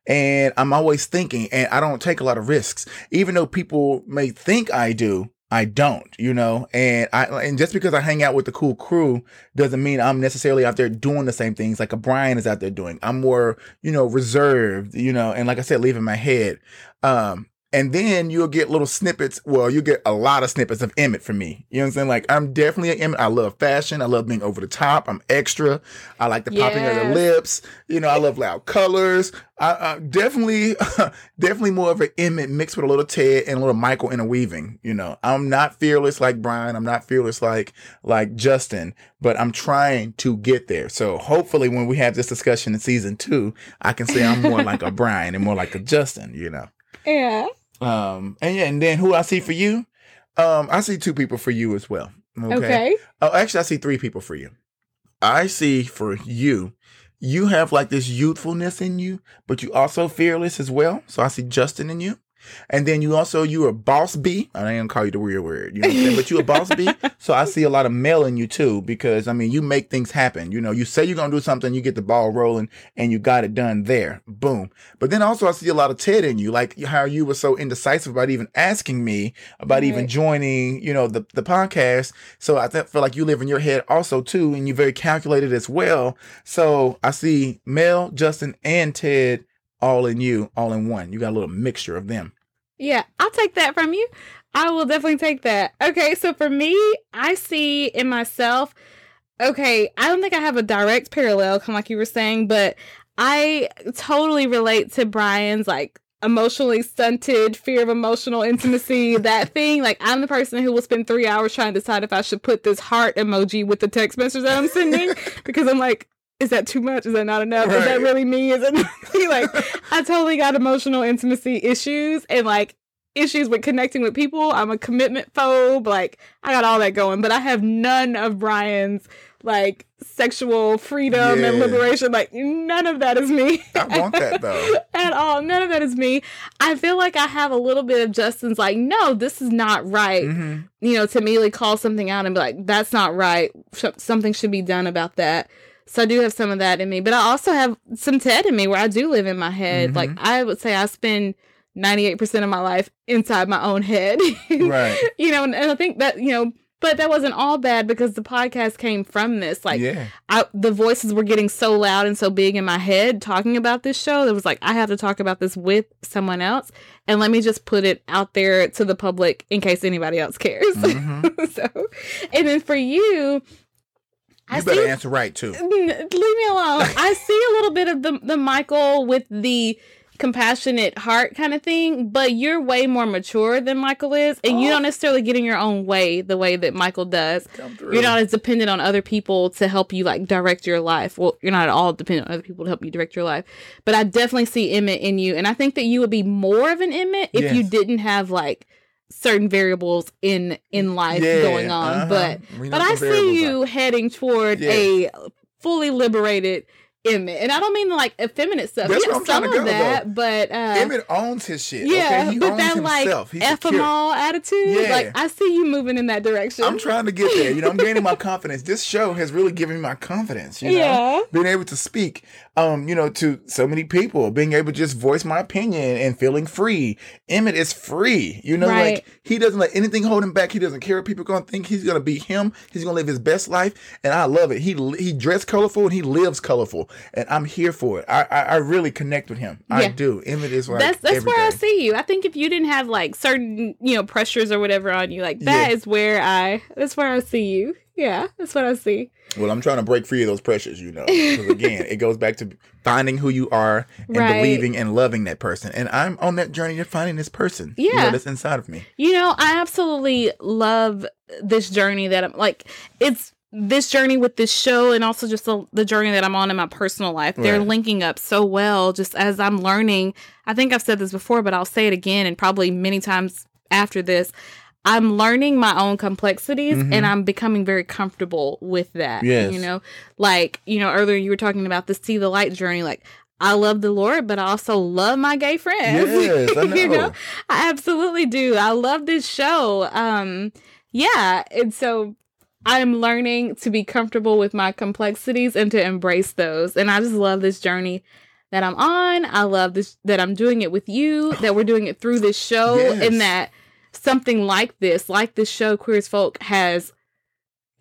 and I'm always thinking and I don't take a lot of risks, even though people may think I do. I don't, you know, and just because I hang out with the cool crew doesn't mean I'm necessarily out there doing the same things like a Brian is out there doing. I'm more, you know, reserved, you know, and like I said, leaving my head. And then you'll get little snippets. Well, you get a lot of snippets of Emmett from me. You know what I'm saying? Like, I'm definitely an Emmett. I love fashion. I love being over the top. I'm extra. I like the popping of the lips. You know, I love loud colors. I'm definitely more of an Emmett mixed with a little Ted and a little Michael interweaving. You know, I'm not fearless like Brian. I'm not fearless like Justin, but I'm trying to get there. So hopefully when we have this discussion in season 2, I can say I'm more like a Brian and more like a Justin, you know? Yeah. And then who I see for you, I see two people for you as well. Okay. Oh, actually, I see three people for you. I see for you, you have like this youthfulness in you, but you also fearless as well. So I see Justin in you. And then you are a boss bee. I didn't call you the weird word, you know what I'm saying? But you a boss bee. So I see a lot of male in you too, because I mean, you make things happen. You know, you say you're going to do something, you get the ball rolling and you got it done there. Boom. But then also I see a lot of Ted in you, like how you were so indecisive about even asking me about even joining, you know, the podcast. So I feel like you live in your head also too, and you're very calculated as well. So I see Mel, Justin and Ted all in you, all in one. You got a little mixture of them. Yeah, I'll take that from you. I will definitely take that. Okay, so for me, I see in myself, okay, I don't think I have a direct parallel, kind of like you were saying, but I totally relate to Brian's, like, emotionally stunted, fear of emotional intimacy, that thing. Like, I'm the person who will spend 3 hours trying to decide if I should put this heart emoji with the text message that I'm sending, because I'm like, is that too much? Is that not enough? Right. Is that really me? Is it like, I totally got emotional intimacy issues and like issues with connecting with people. I'm a commitment phobe. Like, I got all that going, but I have none of Brian's like sexual freedom and liberation. Like, none of that is me. I want that though. At all. None of that is me. I feel like I have a little bit of Justin's like, no, this is not right. Mm-hmm. You know, to immediately call something out and be like, that's not right. Something should be done about that. So I do have some of that in me, but I also have some Ted in me where I do live in my head. Mm-hmm. Like, I would say I spend 98% of my life inside my own head. Right. You know, and I think that, you know, but that wasn't all bad because the podcast came from this. Like, the voices were getting so loud and so big in my head talking about this show. It was like, I have to talk about this with someone else. And let me just put it out there to the public in case anybody else cares. Mm-hmm. So, and then for you... You better answer right, too. Leave me alone. I see a little bit of the Michael with the compassionate heart kind of thing, but you're way more mature than Michael is, and you don't necessarily get in your own way the way that Michael does. You're not as dependent on other people to help you, like, direct your life. Well, you're not at all dependent on other people to help you direct your life, but I definitely see Emmett in you, and I think that you would be more of an Emmett if you didn't have, like, certain variables in life going on, but I see you heading toward a fully liberated Emmett, and I don't mean like effeminate stuff. That's what I'm trying to go, that, but Emmett owns his shit. Yeah, okay? He but owns that himself. Like, F 'em all attitude. Yeah. Like, I see you moving in that direction. I'm trying to get there. You know, I'm gaining my confidence. This show has really given me my confidence. You know, being able to speak, you know, to so many people, being able to just voice my opinion and feeling free. Emmett is free. You know, like, he doesn't let anything hold him back. He doesn't care what people are gonna think. He's gonna be him. He's gonna live his best life, and I love it. He dressed colorful and he lives colorful. And I'm here for it. I really connect with him. Yeah. I do. Emmett is like, that's where I see you. I think if you didn't have like certain, you know, pressures or whatever on you, like that is where that's where I see you. Yeah, that's what I see. Well, I'm trying to break free of those pressures, you know. Because again, it goes back to finding who you are and believing and loving that person. And I'm on that journey to finding this person. Yeah. You know, that's inside of me. You know, I absolutely love this journey that I'm like, it's this journey with this show and also just the journey that I'm on in my personal life. They're linking up so well just as I'm learning. I think I've said this before, but I'll say it again and probably many times after this. I'm learning my own complexities and I'm becoming very comfortable with that. Yes. You know, like, you know, earlier you were talking about the See the Light journey. Like, I love the Lord, but I also love my gay friends. Yes, I know. You know? I absolutely do. I love this show. Yeah. And so... I'm learning to be comfortable with my complexities and to embrace those. And I just love this journey that I'm on. I love this that I'm doing it with you, that we're doing it through this show, and that something like this show, Queer as Folk, has,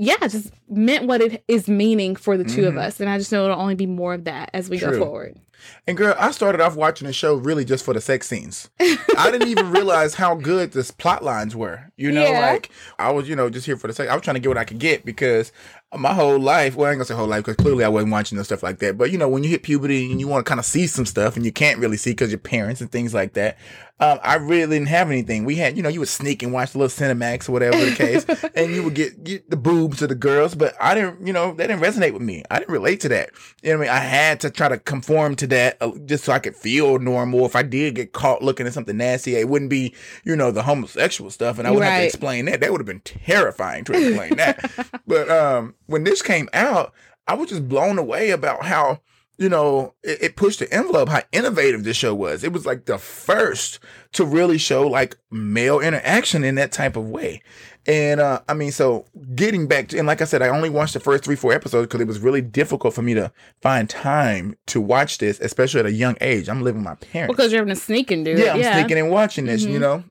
just meant what it is meaning for the two of us. And I just know it'll only be more of that as we go forward. And girl, I started off watching the show really just for the sex scenes. I didn't even realize how good the plot lines were. You know, like, I was, you know, just here for the sex. I was trying to get what I could get because my whole life, well, I ain't gonna say whole life because clearly I wasn't watching no stuff like that. But, you know, when you hit puberty and you want to kind of see some stuff and you can't really see because your parents and things like that, I really didn't have anything. We had, you know, you would sneak and watch the little Cinemax or whatever the case, and you would get the boobs of the girls. But I didn't, you know, that didn't resonate with me. I didn't relate to that. You know what I mean? I had to try to conform to that just so I could feel normal. If I did get caught looking at something nasty, it wouldn't be, you know, the homosexual stuff, and I wouldn't have to explain that. That would have been terrifying to explain that. But when this came out, I was just blown away about how, you know, it pushed the envelope, how innovative this show was. It was like the first to really show like male interaction in that type of way. And I mean, so getting back to, and like I said, I only watched the first 3-4 episodes because it was really difficult for me to find time to watch this, especially at a young age. I'm living with my parents. Because you're having to sneak and do it. Yeah, I'm sneaking and watching this, you know.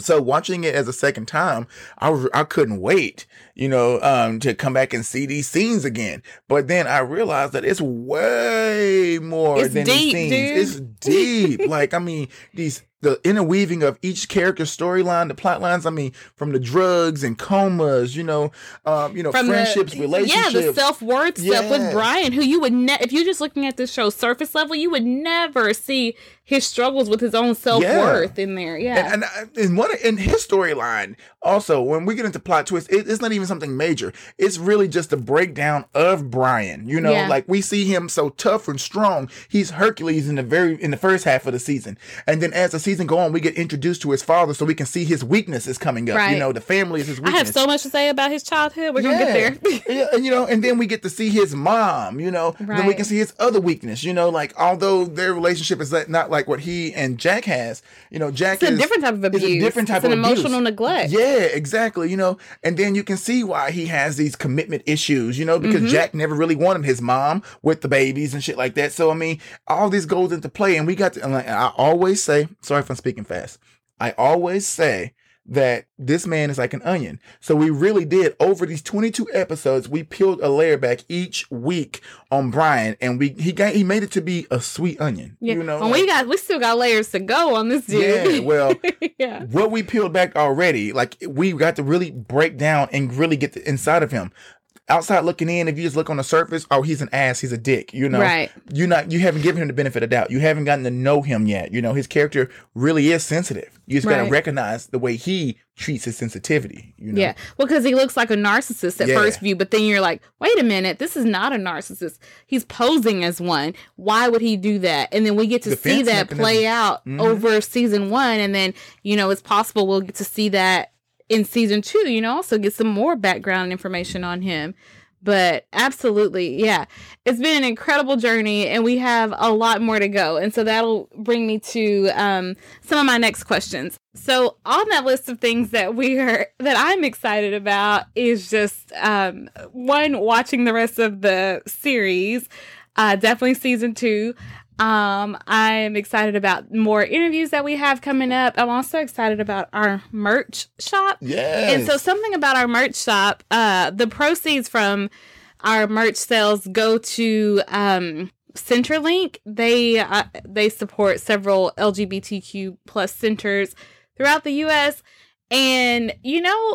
So watching it as a second time, I couldn't wait, you know, to come back and see these scenes again. But then I realized that it's way more than these scenes. It's deep. Like, I mean, these the interweaving of each character's storyline, the plot lines. I mean, from the drugs and comas, from friendships, relationships. Yeah, the self-worth stuff with Brian, who you would if you're just looking at this show surface level, you would never see his struggles with his own self-worth in there. Yeah. And his storyline also, when we get into plot twists, it's not even something major. It's really just a breakdown of Brian, like we see him so tough and strong. He's Hercules in the first half of the season. And then as the season go on, we get introduced to his father, so we can see his weakness is coming up. Right. The family is his weakness. I have so much to say about his childhood. We're going to get there. And then we get to see his mom, Right. Then we can see his other weakness, although their relationship is not like what he and Jack has, Jack is a different type of abuse. It's a different type of abuse. It's an emotional neglect. Yeah, exactly. And then you can see why he has these commitment issues, because Jack never really wanted his mom with the babies and shit like that. So, I mean, all this goes into play, and we got to, I always say, sorry if I'm speaking fast. I always say that this man is like an onion. So we really did, over these 22 episodes, we peeled a layer back each week on Brian, and he made it to be a sweet onion. Yeah. And we still got layers to go on this dude. Yeah, well, what we peeled back already, we got to really break down and really get the inside of him. Outside looking in, if you just look on the surface, oh, he's an ass, he's a dick, Right. You haven't given him the benefit of doubt. You haven't gotten to know him yet. His character really is sensitive. You just gotta recognize the way he treats his sensitivity. Yeah. Well, because he looks like a narcissist at first view, but then you're like, wait a minute, this is not a narcissist. He's posing as one. Why would he do that? And then we get to see that play out over season one, and then it's possible we'll get to see that in season two, also get some more background information on him. But absolutely, it's been an incredible journey, and we have a lot more to go. And so that'll bring me to some of my next questions. So on that list of things that I'm excited about is just one, watching the rest of the series, definitely season two. I'm excited about more interviews that we have coming up. I'm also excited about our merch shop. Yes. And so something about our merch shop, the proceeds from our merch sales go to CenterLink. They support several LGBTQ plus centers throughout the U.S. And,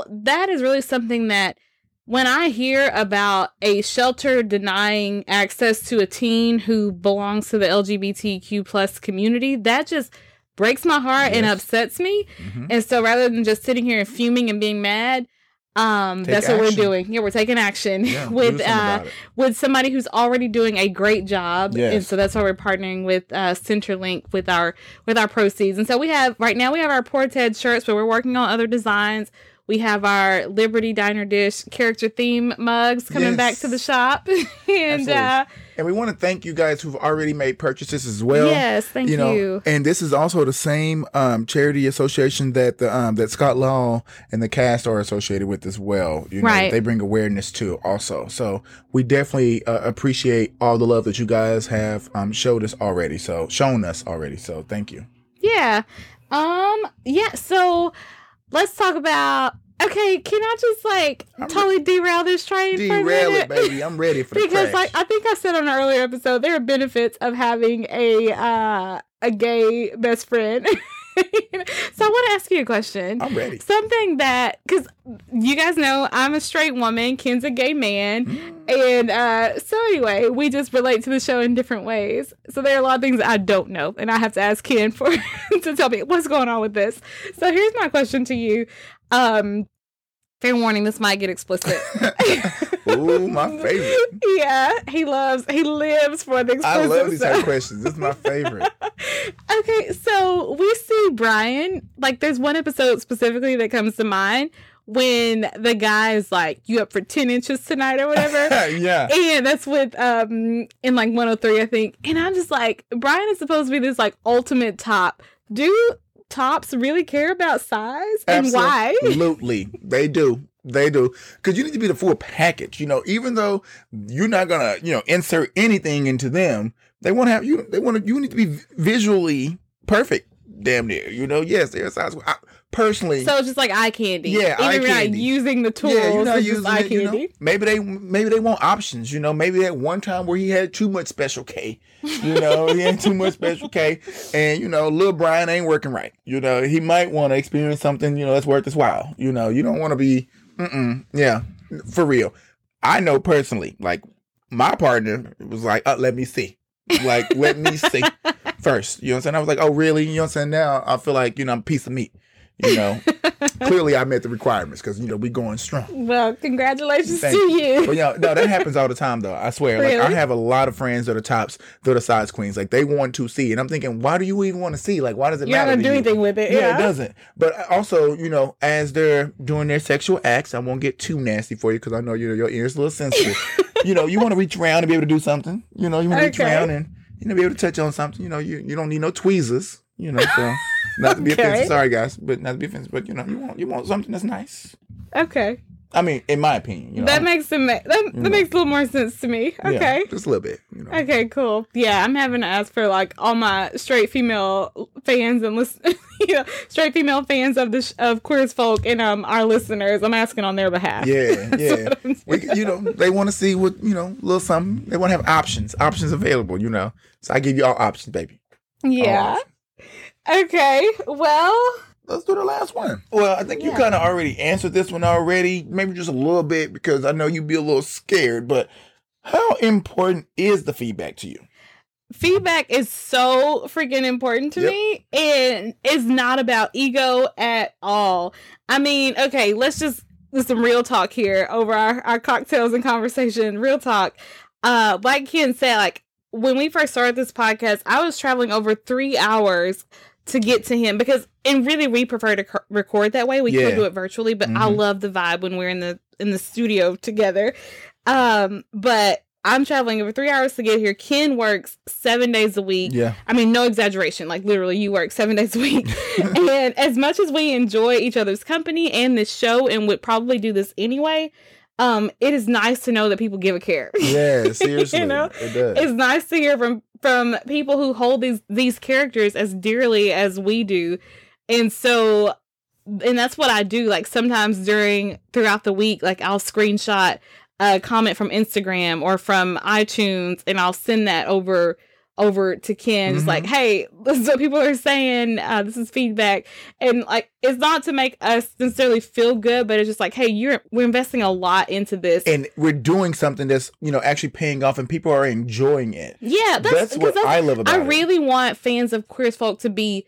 that is really something that when I hear about a shelter denying access to a teen who belongs to the LGBTQ plus community, that just breaks my heart and upsets me. Mm-hmm. And so rather than just sitting here and fuming and being mad, that's what we're doing. Yeah, we're taking action with somebody who's already doing a great job. Yes. And so that's why we're partnering with CenterLink with our proceeds. And so we have our Poor Ted shirts, but we're working on other designs. We have our Liberty Diner Dish character theme mugs coming back to the shop. And we want to thank you guys who've already made purchases as well. Yes, thank you. And this is also the same charity association that that Scott Lowell and the cast are associated with as well. They bring awareness to also. So we definitely appreciate all the love that you guys have shown us already. So thank you. Yeah. So let's talk about... Okay, can I just totally derail this train for a minute? Derail it, baby. I'm ready for the crash. Because I think I said on an earlier episode, there are benefits of having a gay best friend. So I want to ask you a question. I'm ready. Something that... Because you guys know I'm a straight woman. Ken's a gay man. And so anyway, we just relate to the show in different ways. So there are a lot of things I don't know. And I have to ask Ken to tell me what's going on with this. So here's my question to you. Fair warning, this might get explicit. Ooh, my favorite. Yeah, he lives for the explicit. I love these type of questions. This is my favorite. Okay, so we see Brian, there's one episode specifically that comes to mind when the guy is like, you up for 10 inches tonight or whatever. Yeah. And that's with, in 103, I think. And I'm just like, Brian is supposed to be this ultimate top. Do tops really care about size and why? Absolutely. They do. Because you need to be the full package. Even though you're not going to, insert anything into them, they want to have you. They want to, you need to be visually perfect. Damn near. Yes, they're size. personally. So it's just like eye candy. Yeah, even eye candy. Even not using the tools. Yeah, you're not using eye candy. You know? Maybe they want options. You know, maybe that one time where he had too much Special K. You know, he had too much Special K, and you know, Lil Brian ain't working right. You know, he might want to experience something. You know, that's worth his while. You know, you don't want to be. Yeah, for real. I know personally, like my partner was like, "Let me see." Like, let me see first. You know what I'm saying? I was like, oh, really? You know what I'm saying? Now I feel like, you know, I'm a piece of meat. You know, clearly I met the requirements because, you know, we going strong. Well, congratulations to you. But, you know, no, that happens all the time, though. I swear. Really? Like, I have a lot of friends that are tops, that are size queens. Like, they want to see. And I'm thinking, why do you even want to see? Like, why does it matter? You're not going to do anything with it. Yeah, it doesn't. But also, you know, as they're doing their sexual acts, I won't get too nasty for you because I know, you know, your ears are a little sensitive. You know, you want to reach around and be able to do something. You know, you want to reach around and, you know, be able to touch on something. You know, you don't need no tweezers. You know, so... Not to be offensive, sorry guys, but not to be offensive, but you know, you want something that's nice. Okay. I mean, in my opinion, you know, that makes a little more sense to me. Okay, yeah, just a little bit. You know. Okay, cool. Yeah, I'm having to ask for like all my straight female fans and listen, you know, straight female fans of Queer as Folk and our listeners. I'm asking on their behalf. Yeah, yeah. You know, they want to see what, you know, a little something. They want to have options available. You know, so I give you all options, baby. Yeah. Okay, well... Let's do the last one. Well, I think you kind of already answered this one already. Maybe just a little bit, because I know you'd be a little scared, but how important is the feedback to you? Feedback is so freaking important to me, and it's not about ego at all. I mean, okay, let's just do some real talk here over our cocktails and conversation. Real talk. Like Ken said, like, when we first started this podcast, I was traveling over 3 hours to get to him because, and really, we prefer to record that way. We could do it virtually, but I love the vibe when we're in the studio together. But I'm traveling over 3 hours to get here. Ken works 7 days a week. Yeah, I mean, no exaggeration. Like, literally, you work 7 days a week. And as much as we enjoy each other's company and this show, and would probably do this anyway, it is nice to know that people give a care. Yeah, seriously. You know? It does. It's nice to hear from people who hold these characters as dearly as we do. And so, and that's what I do. Like, sometimes throughout the week, like, I'll screenshot a comment from Instagram or from iTunes, and I'll send that over to Ken, just like, hey, this is what people are saying, this is feedback. And like, it's not to make us sincerely feel good, but it's just like, hey, we're investing a lot into this, and we're doing something that's, you know, actually paying off, and people are enjoying it. Yeah, that's what I love about it. I really want fans of Queer as Folk to be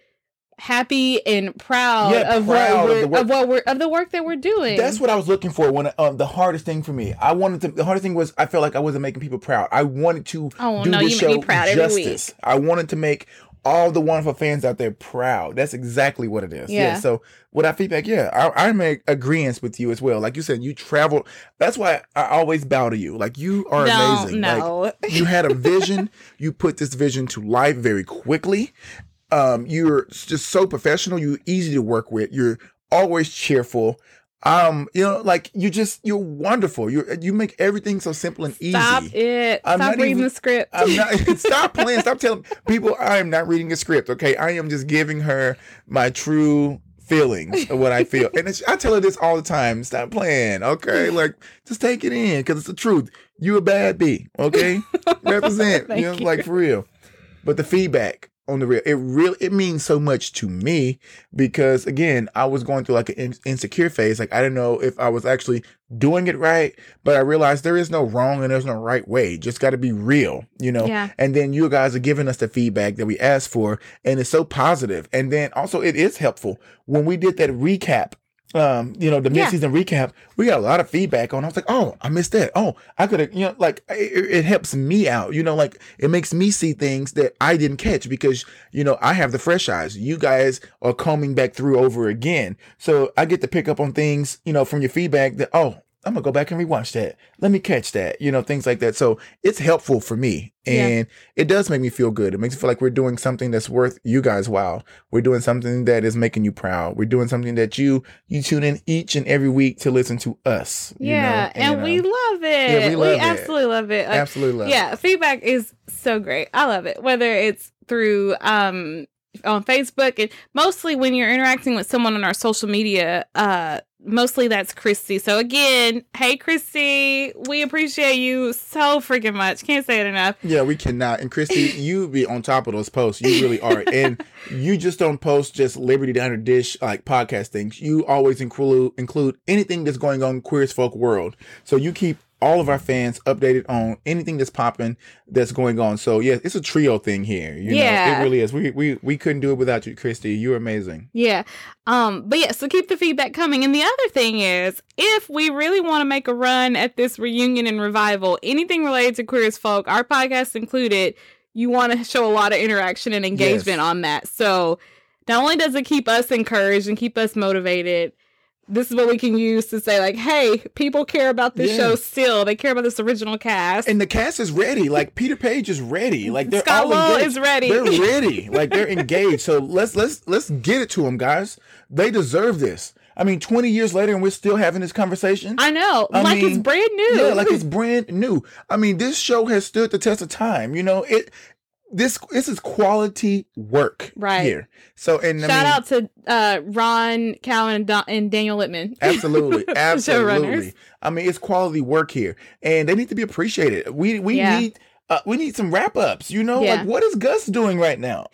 happy and proud, of the work that we're doing. That's what I was looking for. When the hardest thing for me, the hardest thing was I felt like I wasn't making people proud. I wanted to this show justice. I wanted to make all the wonderful fans out there proud. That's exactly what it is. Yeah. So with our feedback, I make agreeance with you as well. Like you said, you traveled. That's why I always bow to you. Like, you are amazing. Like, you had a vision. You put this vision to life very quickly. You're just so professional. You're easy to work with. You're always cheerful. You know, like, you're wonderful. You make everything so simple and easy. Stop it. Stop reading the script. Stop playing. Stop telling people I am not reading a script. Okay, I am just giving her my true feelings of what I feel, and I tell her this all the time. Stop playing. Okay, like, just take it in because it's the truth. You a bad B. Okay, represent. You know, like, for real. But the feedback. On the real, it means so much to me because, again, I was going through like an insecure phase. Like, I didn't know if I was actually doing it right, but I realized there is no wrong and there's no right way. Just got to be real, you know? Yeah. And then you guys are giving us the feedback that we asked for, and it's so positive. And then also, it is helpful. When we did that recap, you know, the mid-season recap, we got a lot of feedback on. I was like, oh, I missed that. Oh, I could have, you know, like, it helps me out. You know, like, it makes me see things that I didn't catch because, you know, I have the fresh eyes. You guys are combing back through over again. So I get to pick up on things, you know, from your feedback that, oh, I'm going to go back and rewatch that. Let me catch that, you know, things like that. So it's helpful for me, and it does make me feel good. It makes me feel like we're doing something that's worth you guys' while. We're doing something that is making you proud. We're doing something that you tune in each and every week to listen to us. Yeah, you know, and we love it. Yeah, we absolutely love it. Like, absolutely love it. Yeah, feedback is so great. I love it. Whether it's through on Facebook, and mostly when you're interacting with someone on our social media, mostly that's Chrissy. So again, hey Chrissy, we appreciate you so freaking much. Can't say it enough. Yeah, we cannot. And Chrissy, you be on top of those posts. You really are. And you just don't post just Liberty Diner Dish like podcast things. You always include anything that's going on in Queer as Folk world. So you keep all of our fans updated on anything that's popping, that's going on. So yeah, it's a trio thing here. You know, it really is. We couldn't do it without you, Chrissy. You're amazing. Yeah. But yeah, so keep the feedback coming. And the other thing is, if we really want to make a run at this reunion and revival, anything related to Queer as Folk, our podcast included, you want to show a lot of interaction and engagement on that. So not only does it keep us encouraged and keep us motivated, this is what we can use to say, like, hey, people care about this show still. They care about this original cast. And the cast is ready. Like, Peter Paige is ready. Like, they're Scott Lowell is ready. They're ready. Like, they're engaged. So let's get it to them, guys. They deserve this. I mean, 20 years later, and we're still having this conversation. I know. It's brand new. Yeah, like it's brand new. I mean, this show has stood the test of time. You know, This is quality work here. So shout out to Ron Cowan and Daniel Lipman. Absolutely. I mean, it's quality work here, and they need to be appreciated. We need some wrap ups. You know, like what is Gus doing right now?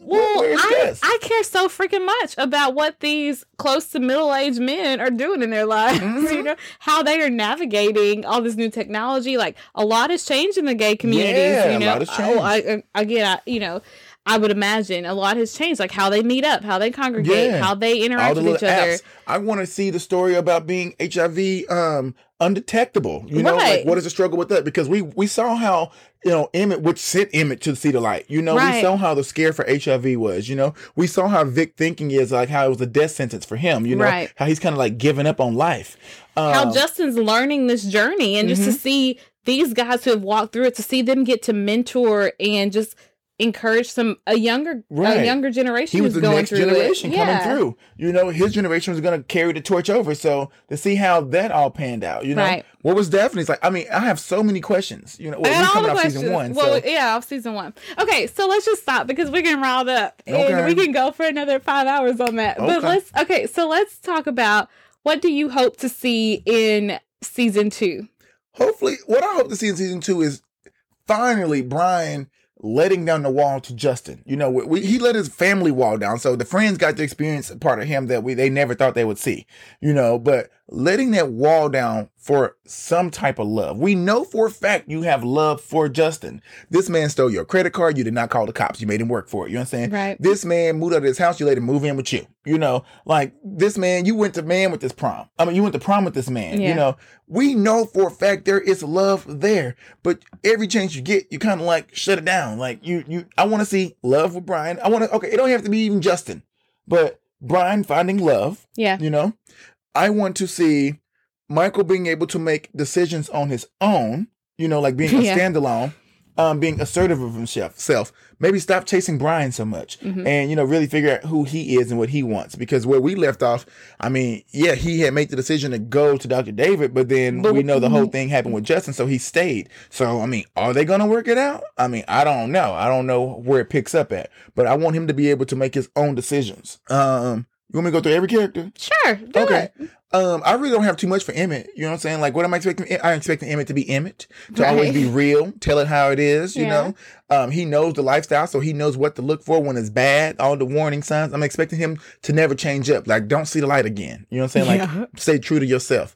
Where is Gus? I care so freaking much about what these close to middle aged men are doing in their lives. Mm-hmm. You know how they are navigating all this new technology. Like a lot has changed in the gay communities. Yeah, you know? A lot has changed. I would imagine a lot has changed, like how they meet up, how they congregate, how they interact with each other. Apps. I want to see the story about being HIV undetectable. You know, like what is the struggle with that? Because we saw how, you know, Emmett, which sent Emmett to see the light. You know, we saw how the scare for HIV was. You know, we saw how Vic thinking is, like how it was a death sentence for him. You know, how he's kind of like giving up on life. How Justin's learning this journey, and just to see these guys who have walked through it, to see them get to mentor and just encourage a younger generation. He was the next generation coming through. You know, his generation was going to carry the torch over. So to see how that all panned out, you know, what was Daphne's like? I mean, I have so many questions. You know, we're coming off season one. Well, off season one. Okay, so let's just stop because we're getting riled up, and we can go for another 5 hours on that. Okay. But let's talk about, what do you hope to see in season two? Hopefully, what I hope to see in season two is finally Brian letting down the wall to Justin. You know, he let his family wall down, so the friends got to experience a part of him that they never thought they would see, you know, but letting that wall down for some type of love. We know for a fact you have love for Justin. This man stole your credit card. You did not call the cops. You made him work for it. You know what I'm saying? Right. This man moved out of his house. You let him move in with you. You know, like this man, you went to prom with this man. Yeah. You know, we know for a fact there is love there, but every chance you get, you kind of like shut it down. Like I want to see love with Brian. It don't have to be even Justin, but Brian finding love. Yeah. You know? I want to see Michael being able to make decisions on his own, you know, like being a standalone, being assertive of himself. Maybe stop chasing Brian so much and, you know, really figure out who he is and what he wants. Because where we left off, I mean, he had made the decision to go to Dr. David, but then we know the whole thing happened with Justin, so he stayed. So, I mean, are they going to work it out? I mean, I don't know. I don't know where it picks up at, but I want him to be able to make his own decisions. You want me to go through every character? Sure. Do it. I really don't have too much for Emmett. You know what I'm saying? Like, what am I expecting? I'm expecting Emmett to be Emmett, to always be real, tell it how it is, you know? He knows the lifestyle, so he knows what to look for when it's bad, all the warning signs. I'm expecting him to never change up. Like, don't see the light again. You know what I'm saying? Like, stay true to yourself.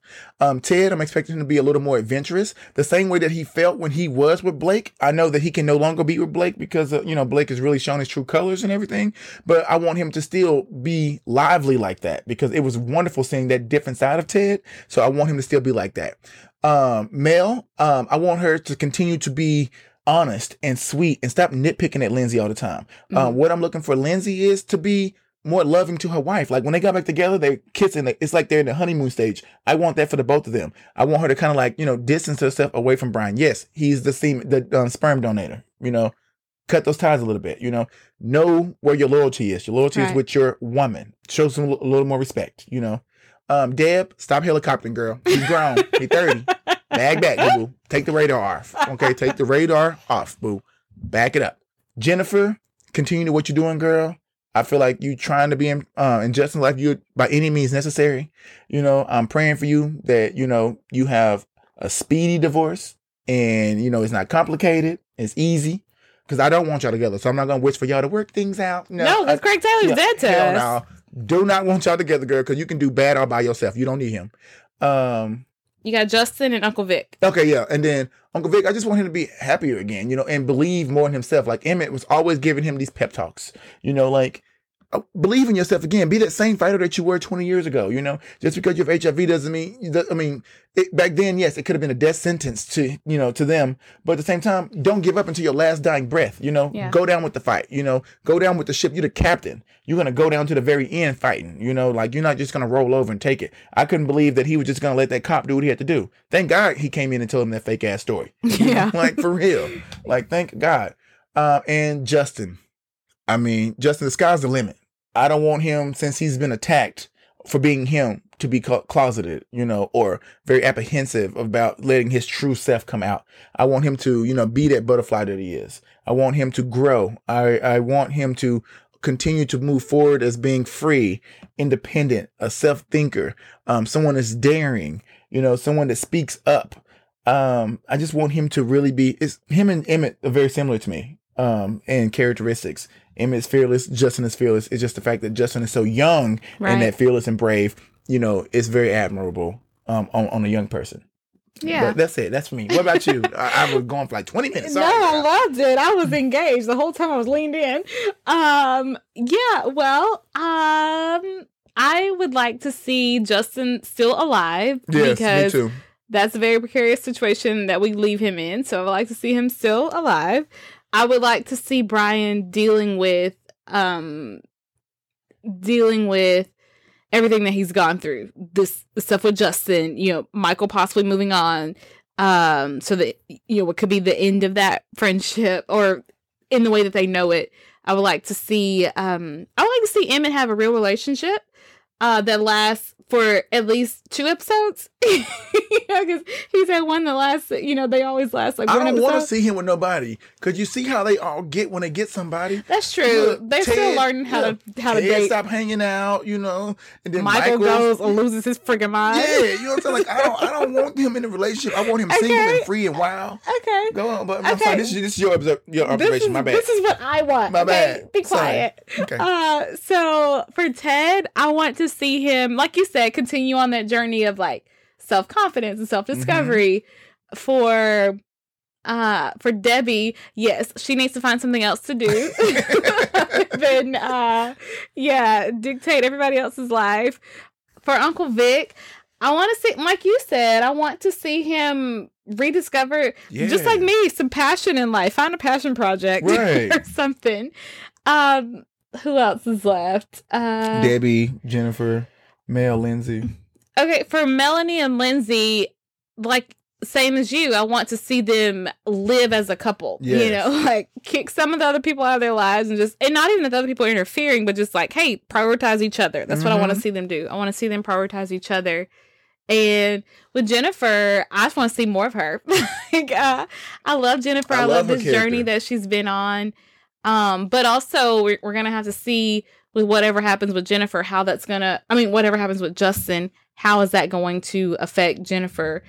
Ted, I'm expecting him to be a little more adventurous. The same way that he felt when he was with Blake. I know that he can no longer be with Blake because, you know, Blake has really shown his true colors and everything. But I want him to still be lively like that because it was wonderful seeing that different side of Ted. So I want him to still be like that. Mel, I want her to continue to be honest and sweet and stop nitpicking at Lindsay all the time. What I'm looking for Lindsay is to be more loving to her wife. Like when they got back together, they kiss and it's like they're in the honeymoon stage. I want that for the both of them. I want her to kind of like, you know, distance herself away from Brian. Yes, he's the sperm donator, you know, cut those ties a little bit, you know where your loyalty is. Your loyalty is with your woman. Show some a little more respect, you know. Deb, stop helicoptering, girl. He's grown. He's 30. Bag back, boo. Take the radar off. Okay, take the radar off, boo. Back it up. Jennifer, continue what you're doing, girl. I feel like you trying to be in Justin's life, you by any means necessary. You know, I'm praying for you that, you know, you have a speedy divorce and, you know, it's not complicated. It's easy. Because I don't want y'all together. So I'm not going to wish for y'all to work things out. No, because Craig Taylor's dead to us. No. Do not want y'all together, girl, because you can do bad all by yourself. You don't need him. You got Justin and Uncle Vic. Okay, yeah. And then Uncle Vic, I just want him to be happier again, you know, and believe more in himself. Like Emmett was always giving him these pep talks, you know, like, believe in yourself again. Be that same fighter that you were 20 years ago, you know. Just because you have HIV doesn't mean, I mean, it, back then, yes, it could have been a death sentence to, you know, to them. But at the same time, don't give up until your last dying breath, you know. Yeah. Go down with the fight, you know. Go down with the ship. You're the captain. You're going to go down to the very end fighting, you know. Like, you're not just going to roll over and take it. I couldn't believe that he was just going to let that cop do what he had to do. Thank God he came in and told him that fake-ass story. Yeah. Like, for real. Like, thank God. And Justin. I mean, Justin, the sky's the limit. I don't want him, since he's been attacked for being him, to be closeted, you know, or very apprehensive about letting his true self come out. I want him to, you know, be that butterfly that he is. I want him to grow. I want him to continue to move forward as being free, independent, a self-thinker, someone that's daring, you know, someone that speaks up. I just want him to really be, him and Emmett are very similar to me in characteristics. Emmett's fearless. Justin is fearless. It's just the fact that Justin is so young, right, and that fearless and brave, you know, it's very admirable on a young person. Yeah. But that's it. That's for me. What about you? I was going for like 20 minutes. Sorry. No, I loved it. I was engaged the whole time. I was leaned in. Yeah, well, I would like to see Justin still alive. Yes, because me too. That's a very precarious situation that we leave him in. So I would like to see him still alive. I would like to see Brian dealing with everything that he's gone through. This stuff with Justin, you know, Michael possibly moving on, so that, you know, what could be the end of that friendship or in the way that they know it. I would like to see Emmett have a real relationship that lasts for at least 2 episodes. Because he's had one that lasts, you know, they always last like 1 episode. I don't want to see him with nobody. Because you see how they all get when they get somebody. That's true. Look, they're still learning how to date. Stop hanging out, you know. And then Michael goes and loses his friggin' mind. Yeah, you know what I'm saying? Like, I don't want him in a relationship. I want him single and free and wild. Okay. Go on. But I'm sorry, this is your observation. My bad. This is what I want. My bad. Be quiet. Sorry. Okay. So for Ted, I want to see him, like you said, continue on that journey of like self-confidence and self-discovery. Mm-hmm. For Debbie, yes, she needs to find something else to do than dictate everybody else's life. For Uncle Vic, I want to see, like you said, I want to see him rediscover, just like me, some passion in life. Find a passion project, right, or something. Who else is left? Debbie, Jennifer, Mel, Lindsay. Okay, for Melanie and Lindsay, like, same as you, I want to see them live as a couple. Yes. You know, like, kick some of the other people out of their lives and not even that the other people are interfering, but just like, hey, prioritize each other. That's what I want to see them do. I want to see them prioritize each other. And with Jennifer, I just want to see more of her. Like, I love Jennifer. I love this journey that she's been on. But also, we're going to have to see, with whatever happens with Jennifer, whatever happens with Justin, how is that going to affect Jennifer,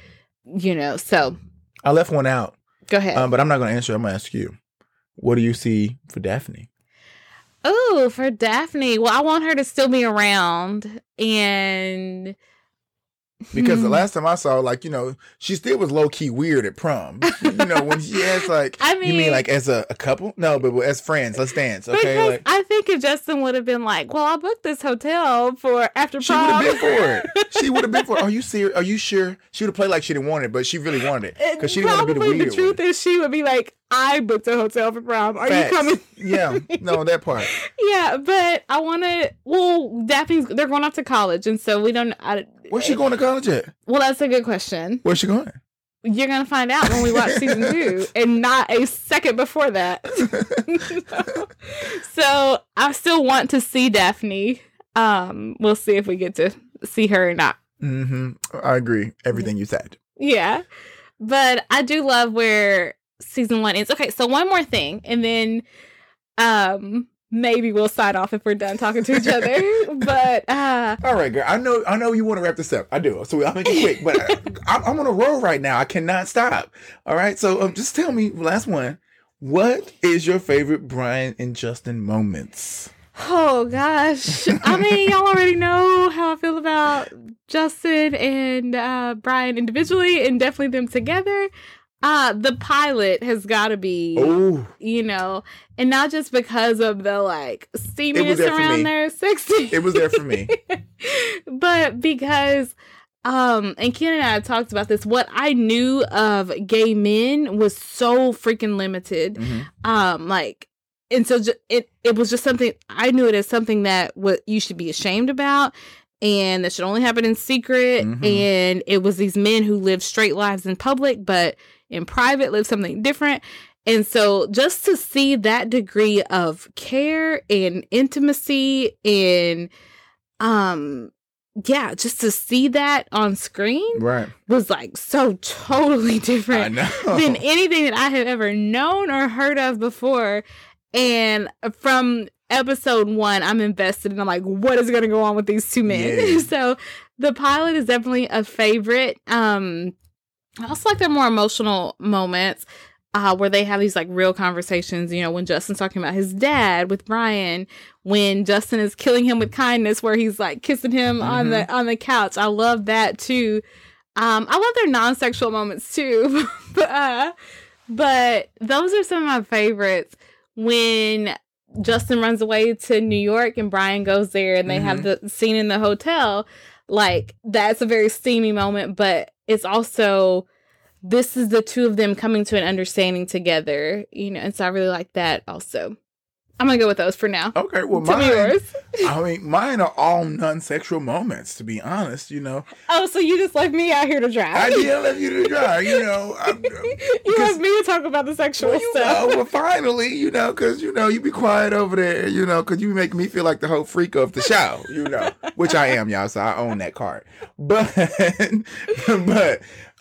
you know? So I left one out. Go ahead. But I'm not going to answer. I'm going to ask you, what do you see for Daphne? Oh, for Daphne. Well, I want her to still be around, and because the last time I saw, like, you know, she still was low-key weird at prom. You know, when she asked, like, I mean, you mean, like, as a couple? No, but as friends, let's dance, okay? Like, I think if Justin would have been like, well, I booked this hotel for after prom. She would have been for it. Are you serious? Are you sure? She would have played like she didn't want it, but she really wanted it. Because she didn't want to be the weird. The truth is, she would be like, I booked a hotel for prom. Are Facts. You coming? Yeah. No, that part. Yeah, but I want to... Well, they're going off to college, and so we don't... Where's she going to college at? Well, that's a good question. Where's she going? You're going to find out when we watch season 2, and not a second before that. No. So I still want to see Daphne. We'll see if we get to see her or not. Mm-hmm. I agree. Everything you said. Yeah. But I do love where... season 1 ends. Okay, so one more thing, and then Maybe we'll sign off if we're done talking to each other. But all right, girl. I know you want to wrap this up. I do. So I'll make it quick. But I'm on a roll right now. I cannot stop. All right. So just tell me, last one. What is your favorite Brian and Justin moments? Oh, gosh. I mean, y'all already know how I feel about Justin and Brian individually and definitely them together. The pilot has got to be, you know, and not just because of the, like, steaminess around their sexy. It was there for me. But because, and Ken and I talked about this, what I knew of gay men was so freaking limited. Mm-hmm. And so it was just something, I knew it as something that you should be ashamed about. And that should only happen in secret. Mm-hmm. And it was these men who lived straight lives in public, but in private lived something different. And so just to see that degree of care and intimacy and, just to see that on screen was like so totally different than anything that I had ever known or heard of before. And from episode 1, I'm invested, and I'm like, what is going to go on with these two men? Yeah. So the pilot is definitely a favorite. I also like their more emotional moments where they have these like real conversations, you know, when Justin's talking about his dad with Brian, when Justin is killing him with kindness, where he's like kissing him on the couch. I love that too. I love their non-sexual moments too. but those are some of my favorites. When Justin runs away to New York and Brian goes there and they have the scene in the hotel, like that's a very steamy moment, but it's also, this is the two of them coming to an understanding together, you know, and so I really like that also. I'm going to go with those for now. Okay, well, mine are all non-sexual moments, to be honest, you know. Oh, so you just left me out here to dry. I did leave you to dry, you know. You left me to talk about the sexual stuff. Know, well, finally, you know, because, you know, you be quiet over there, you know, because you make me feel like the whole freak of the show, you know, which I am, y'all, so I own that card. But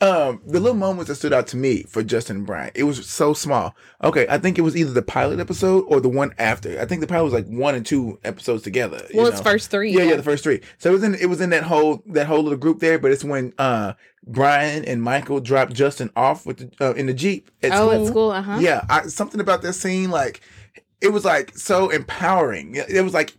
the little moments that stood out to me for Justin and Brian, it was so small. Okay, I think it was either the pilot episode or the one after. I think the pilot was like 1 and 2 episodes together. Well, it's first 3. Yeah, the first 3. So it was in that whole little group there. But it's when Brian and Michael dropped Justin off with in the Jeep at school. Oh, at school, yeah. Something about that scene, like it was like so empowering. It was like,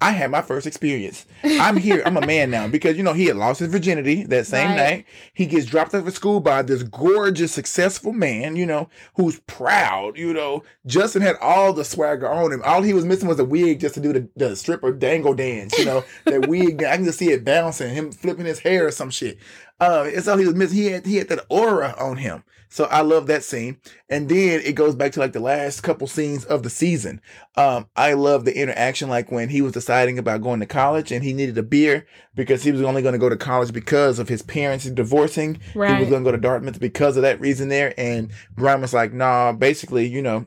I had my first experience. I'm here. I'm a man now. Because, you know, he had lost his virginity that same night. He gets dropped off at school by this gorgeous, successful man, you know, who's proud, you know. Justin had all the swagger on him. All he was missing was a wig just to do the stripper dangle dance, you know. That wig, I can just see it bouncing, him flipping his hair or some shit. It's all he was missing. He had that aura on him. So I love that scene. And then it goes back to like the last couple scenes of the season. I love the interaction, like when he was deciding about going to college and he needed a beer because he was only going to go to college because of his parents divorcing. Right. He was going to go to Dartmouth because of that reason there. And Brian was like, nah, basically, you know,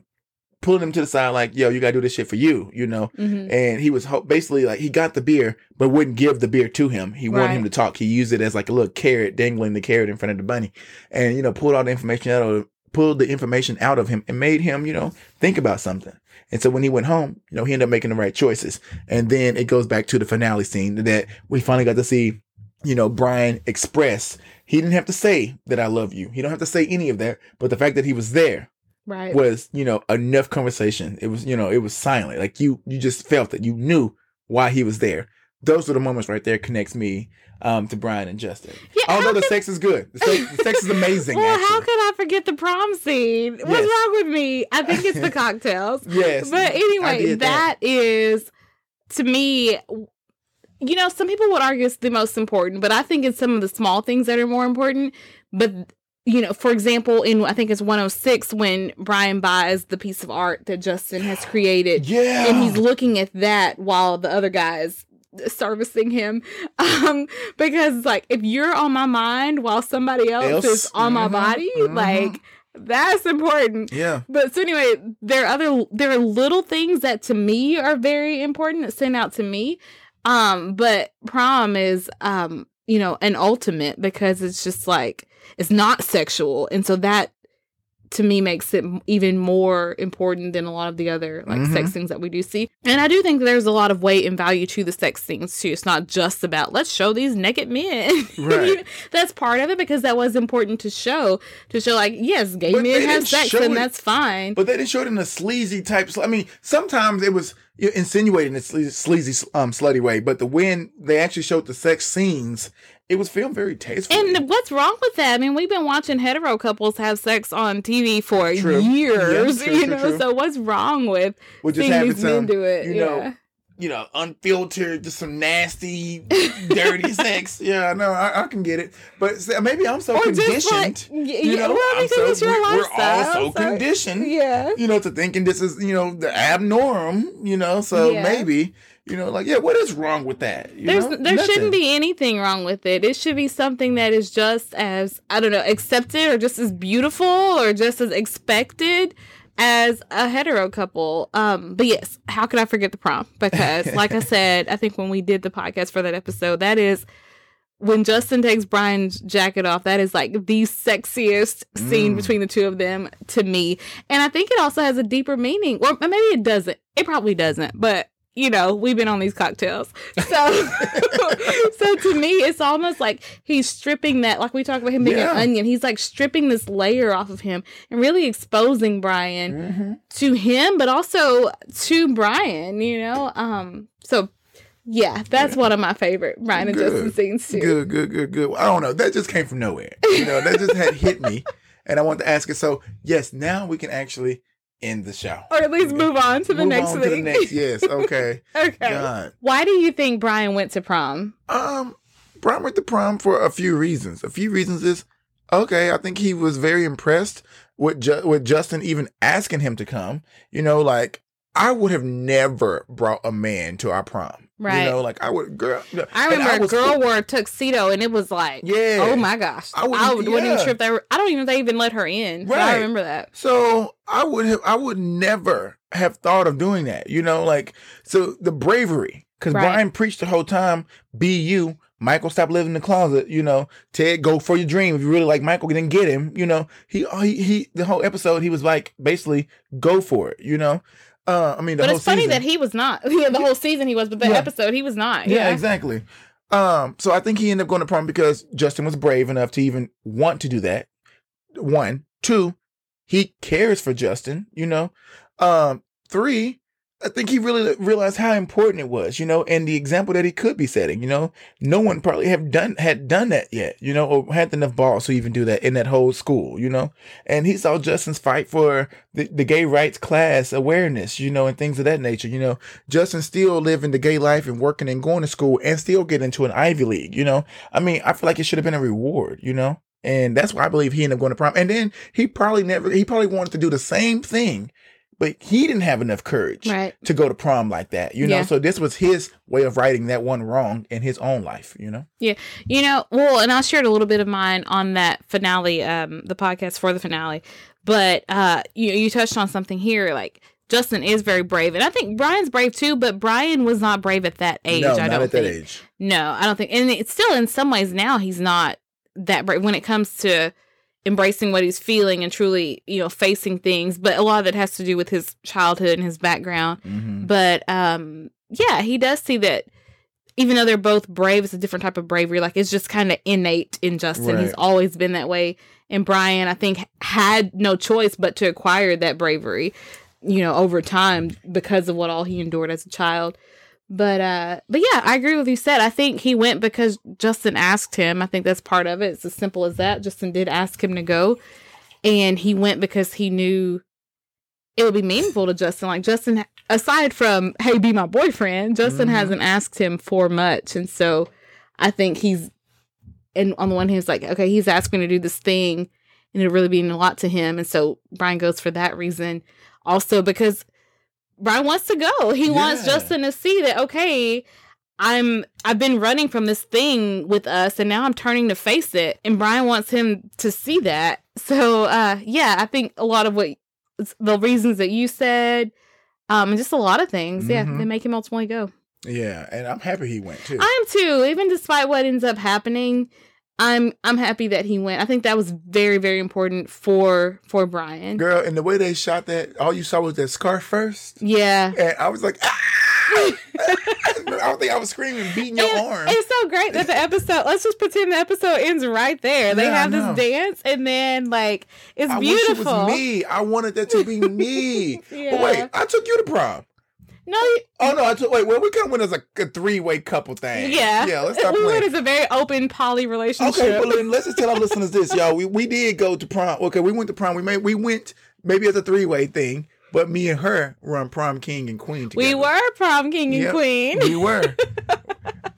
pulling him to the side like, yo, you got to do this shit for you, you know. Mm-hmm. And he was basically like, he got the beer, but wouldn't give the beer to him. He wanted him to talk. He used it as like a little carrot, dangling the carrot in front of the bunny. And, you know, pulled the information out of him and made him, you know, think about something. And so when he went home, you know, he ended up making the right choices. And then it goes back to the finale scene that we finally got to see, you know, Brian express. He didn't have to say that I love you. He don't have to say any of that. But the fact that he was there. Right. Was, you know, enough conversation. It was, you know, it was silent. Like you just felt it. You knew why he was there. Those are the moments right there connects me to Brian and Justin. Yeah, although the sex is good. The sex is amazing. Well, actually. How could I forget the prom scene? What's wrong with me? I think it's the cocktails. Yes. But anyway, that is, to me, you know, some people would argue it's the most important, but I think it's some of the small things that are more important. But you know, for example, in I think it's 106 when Brian buys the piece of art that Justin has created. Yeah. And he's looking at that while the other guy's servicing him. Because, like, if you're on my mind while somebody else is on my body, like, that's important. Yeah. But so anyway, there are little things that to me are very important that stand out to me. But prom is, you know, an ultimate because it's just like, it's not sexual. And so that to me makes it even more important than a lot of the other like sex things that we do see. And I do think there's a lot of weight and value to the sex things too. It's not just about let's show these naked men. Right. That's part of it because that was important to show like, yes, gay men have sex and that's fine. But they didn't show it in a sleazy type. I mean, sometimes it was insinuating a sleazy, slutty way, but when they actually showed the sex scenes, it was filmed very tasteful. And what's wrong with that? I mean, we've been watching hetero couples have sex on TV for years, true. So what's wrong with seeing these men do it? You know, unfiltered, just some nasty, dirty sex. Yeah, no, I can get it. But maybe I'm so conditioned. Like, we're all so conditioned. Yeah. You know, to thinking this is, the abnorm, so maybe... what is wrong with that? There shouldn't be anything wrong with it. It should be something that is just as, accepted or just as beautiful or just as expected as a hetero couple. But yes, how could I forget the prom? Because like I said, I think when we did the podcast for that episode, that is when Justin takes Brian's jacket off, that is like the sexiest scene between the two of them to me. And I think it also has a deeper meaning. Or maybe it doesn't. It probably doesn't. But we've been on these cocktails. So to me, it's almost like he's stripping that, like we talk about him being an onion. He's like stripping this layer off of him and really exposing Brian to him, but also to Brian, So, that's one of my favorite Brian and Justin scenes, too. Good. I don't know. That just came from nowhere. That just had hit me, and I wanted to ask it. So, yes, now we can actually... in the show. Or at least move on to the next thing. Yes, okay. Okay. God. Why do you think Brian went to prom? Brian went to prom for a few reasons. A few reasons is, I think he was very impressed with Justin even asking him to come. I would have never brought a man to our prom. Right. I would, girl. I remember a girl wore a tuxedo and it was like, oh my gosh. I wouldn't even trip that. I don't even know they even let her in. Right. So I remember that. So I would never have thought of doing that. So the bravery, because Brian preached the whole time, be you. Michael, stop living in the closet, Ted, go for your dream. If you really like Michael, then get him, He the whole episode, he was like, basically, go for it, but it's funny that he was not. Yeah, the whole season he was, but the episode he was not. Yeah, exactly. So I think he ended up going to prom because Justin was brave enough to even want to do that. 1, 2, he cares for Justin. 3, I think he really realized how important it was. And the example that he could be setting. No one probably had done that yet. Or had enough balls to even do that in that whole school. And he saw Justin's fight for the gay rights class awareness, and things of that nature. Justin still living the gay life and working and going to school and still getting into an Ivy League, I mean, I feel like it should have been a reward, And that's why I believe he ended up going to prom. And then he probably wanted to do the same thing, but he didn't have enough courage to go to prom like that, So this was his way of righting that one wrong in his own life, Yeah. And I shared a little bit of mine on that finale, the podcast for the finale. But you touched on something here, like Justin is very brave. And I think Brian's brave too, but Brian was not brave at that age. No, I don't think. And it's still in some ways now he's not that brave when it comes to embracing what he's feeling and truly, facing things. But a lot of it has to do with his childhood and his background. Mm-hmm. But, he does see that even though they're both brave, it's a different type of bravery. Like, it's just kind of innate in Justin. Right. He's always been that way. And Brian, I think, had no choice but to acquire that bravery, over time because of what all he endured as a child. But yeah, I agree with what you said. I think he went because Justin asked him. I think that's part of it. It's as simple as that. Justin did ask him to go, and he went because he knew it would be meaningful to Justin. Like, Justin, aside from, hey, be my boyfriend, Justin hasn't asked him for much. And so I think and on the one hand, he's like, okay, he's asking to do this thing, and it really means a lot to him. And so Brian goes for that reason. Also because Brian wants to go. He wants Justin to see that, okay, I've been running from this thing with us, and now I'm turning to face it. And Brian wants him to see that. So, I think a lot of the reasons that you said, and just a lot of things, they make him ultimately go. Yeah, and I'm happy he went, too. I am, too. Even despite what ends up happening, I'm happy that he went. I think that was very, very important for Brian. Girl, and the way they shot that, all you saw was that scarf first. Yeah. And I was like, ah! I don't think I was screaming, beating your arm. It's so great that the episode, let's just pretend the episode ends right there. They have this dance, and then, like, it's beautiful. I wish it was me. I wanted that to be me. Yeah. But wait, I took you to prom. No. Oh, no. Well, we kind of went as a three-way couple thing. Yeah. Yeah, let's stop playing. We went as a very open, poly relationship. Okay, but let's just tell our listeners this, y'all. We did go to prom. Okay, we went to prom. We went maybe as a three-way thing, but me and her were on prom king and queen together. We were prom king and queen. We were.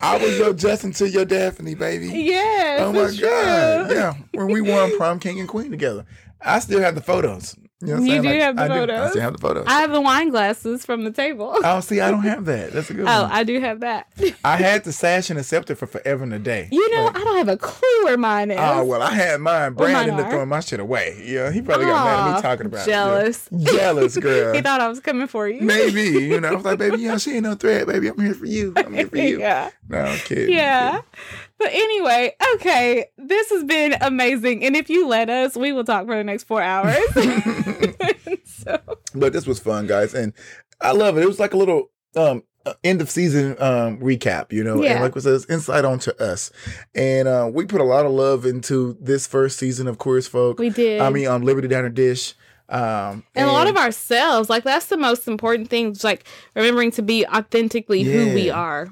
I was your Justin to your Daphne, baby. Yes. Oh, my God. Yeah. When we were on prom king and queen together. I still have the photos. You know do like, have the photos. I still have the photos. I have the wine glasses from the table. Oh, see, I don't have that. That's a good one. Oh, I do have that. I had the sash and the scepter for forever and a day. You know, like, I don't have a clue where mine is. Oh, well, I had mine. Brandon ended up throwing my shit away. Yeah, he probably got mad at me talking about it. Yeah. Jealous, girl. He thought I was coming for you. Maybe. You know, I was like, baby, yeah, she ain't no threat, baby. I'm here for you. I'm here for you. Yeah. No, I'm kidding. Yeah. I'm kidding. But anyway, okay, this has been amazing. And if you let us, we will talk for the next 4 hours. But this was fun, guys. And I love it. It was like a little end of season recap, you know, and like it says, insight onto us. And we put a lot of love into this first season of Queer as Folk. We did. I mean, on Liberty Diner Dish. And a lot of ourselves. Like, that's the most important thing. It's like remembering to be authentically who we are.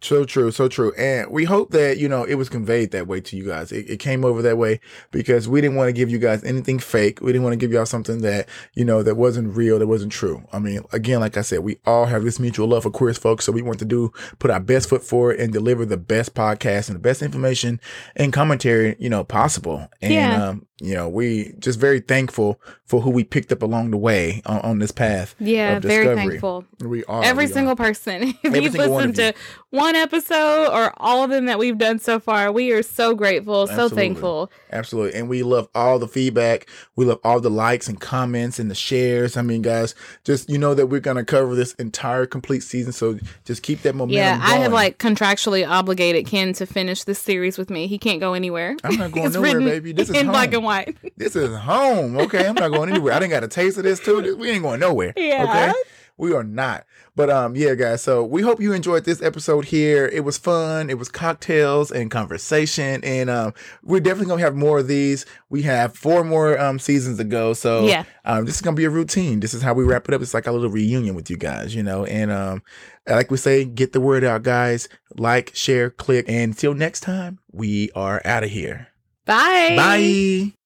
So true, so true. And we hope that, you know, it was conveyed that way to you guys. It came over that way because we didn't want to give you guys anything fake. We didn't want to give y'all something that, you know, that wasn't real, that wasn't true. I mean, again, like I said, we all have this mutual love for Queer as Folk. So we want to put our best foot forward and deliver the best podcast and the best information and commentary, you know, possible. And, you know, we just very thankful for who we picked up along the way on this path. Yeah, of discovery. Very thankful. We are every single person. If you've listened to one episode or all of them that we've done so far, we are so grateful, so thankful. Absolutely, and we love all the feedback. We love all the likes and comments and the shares. I mean, guys, just you know that we're gonna cover this entire complete season. So just keep that momentum. Yeah, I have like contractually obligated Ken to finish this series with me. He can't go anywhere. I'm not going nowhere, baby. This is home. Black and white. This is home, okay? I'm not going anywhere. I didn't got a taste of this, too. We ain't going nowhere, okay? We are not. But, yeah, guys, so we hope you enjoyed this episode here. It was fun. It was cocktails and conversation, and we're definitely going to have more of these. We have 4 more seasons to go, so this is going to be a routine. This is how we wrap it up. It's like a little reunion with you guys, you know, and like we say, get the word out, guys. Like, share, click, and until next time, we are out of here. Bye. Bye.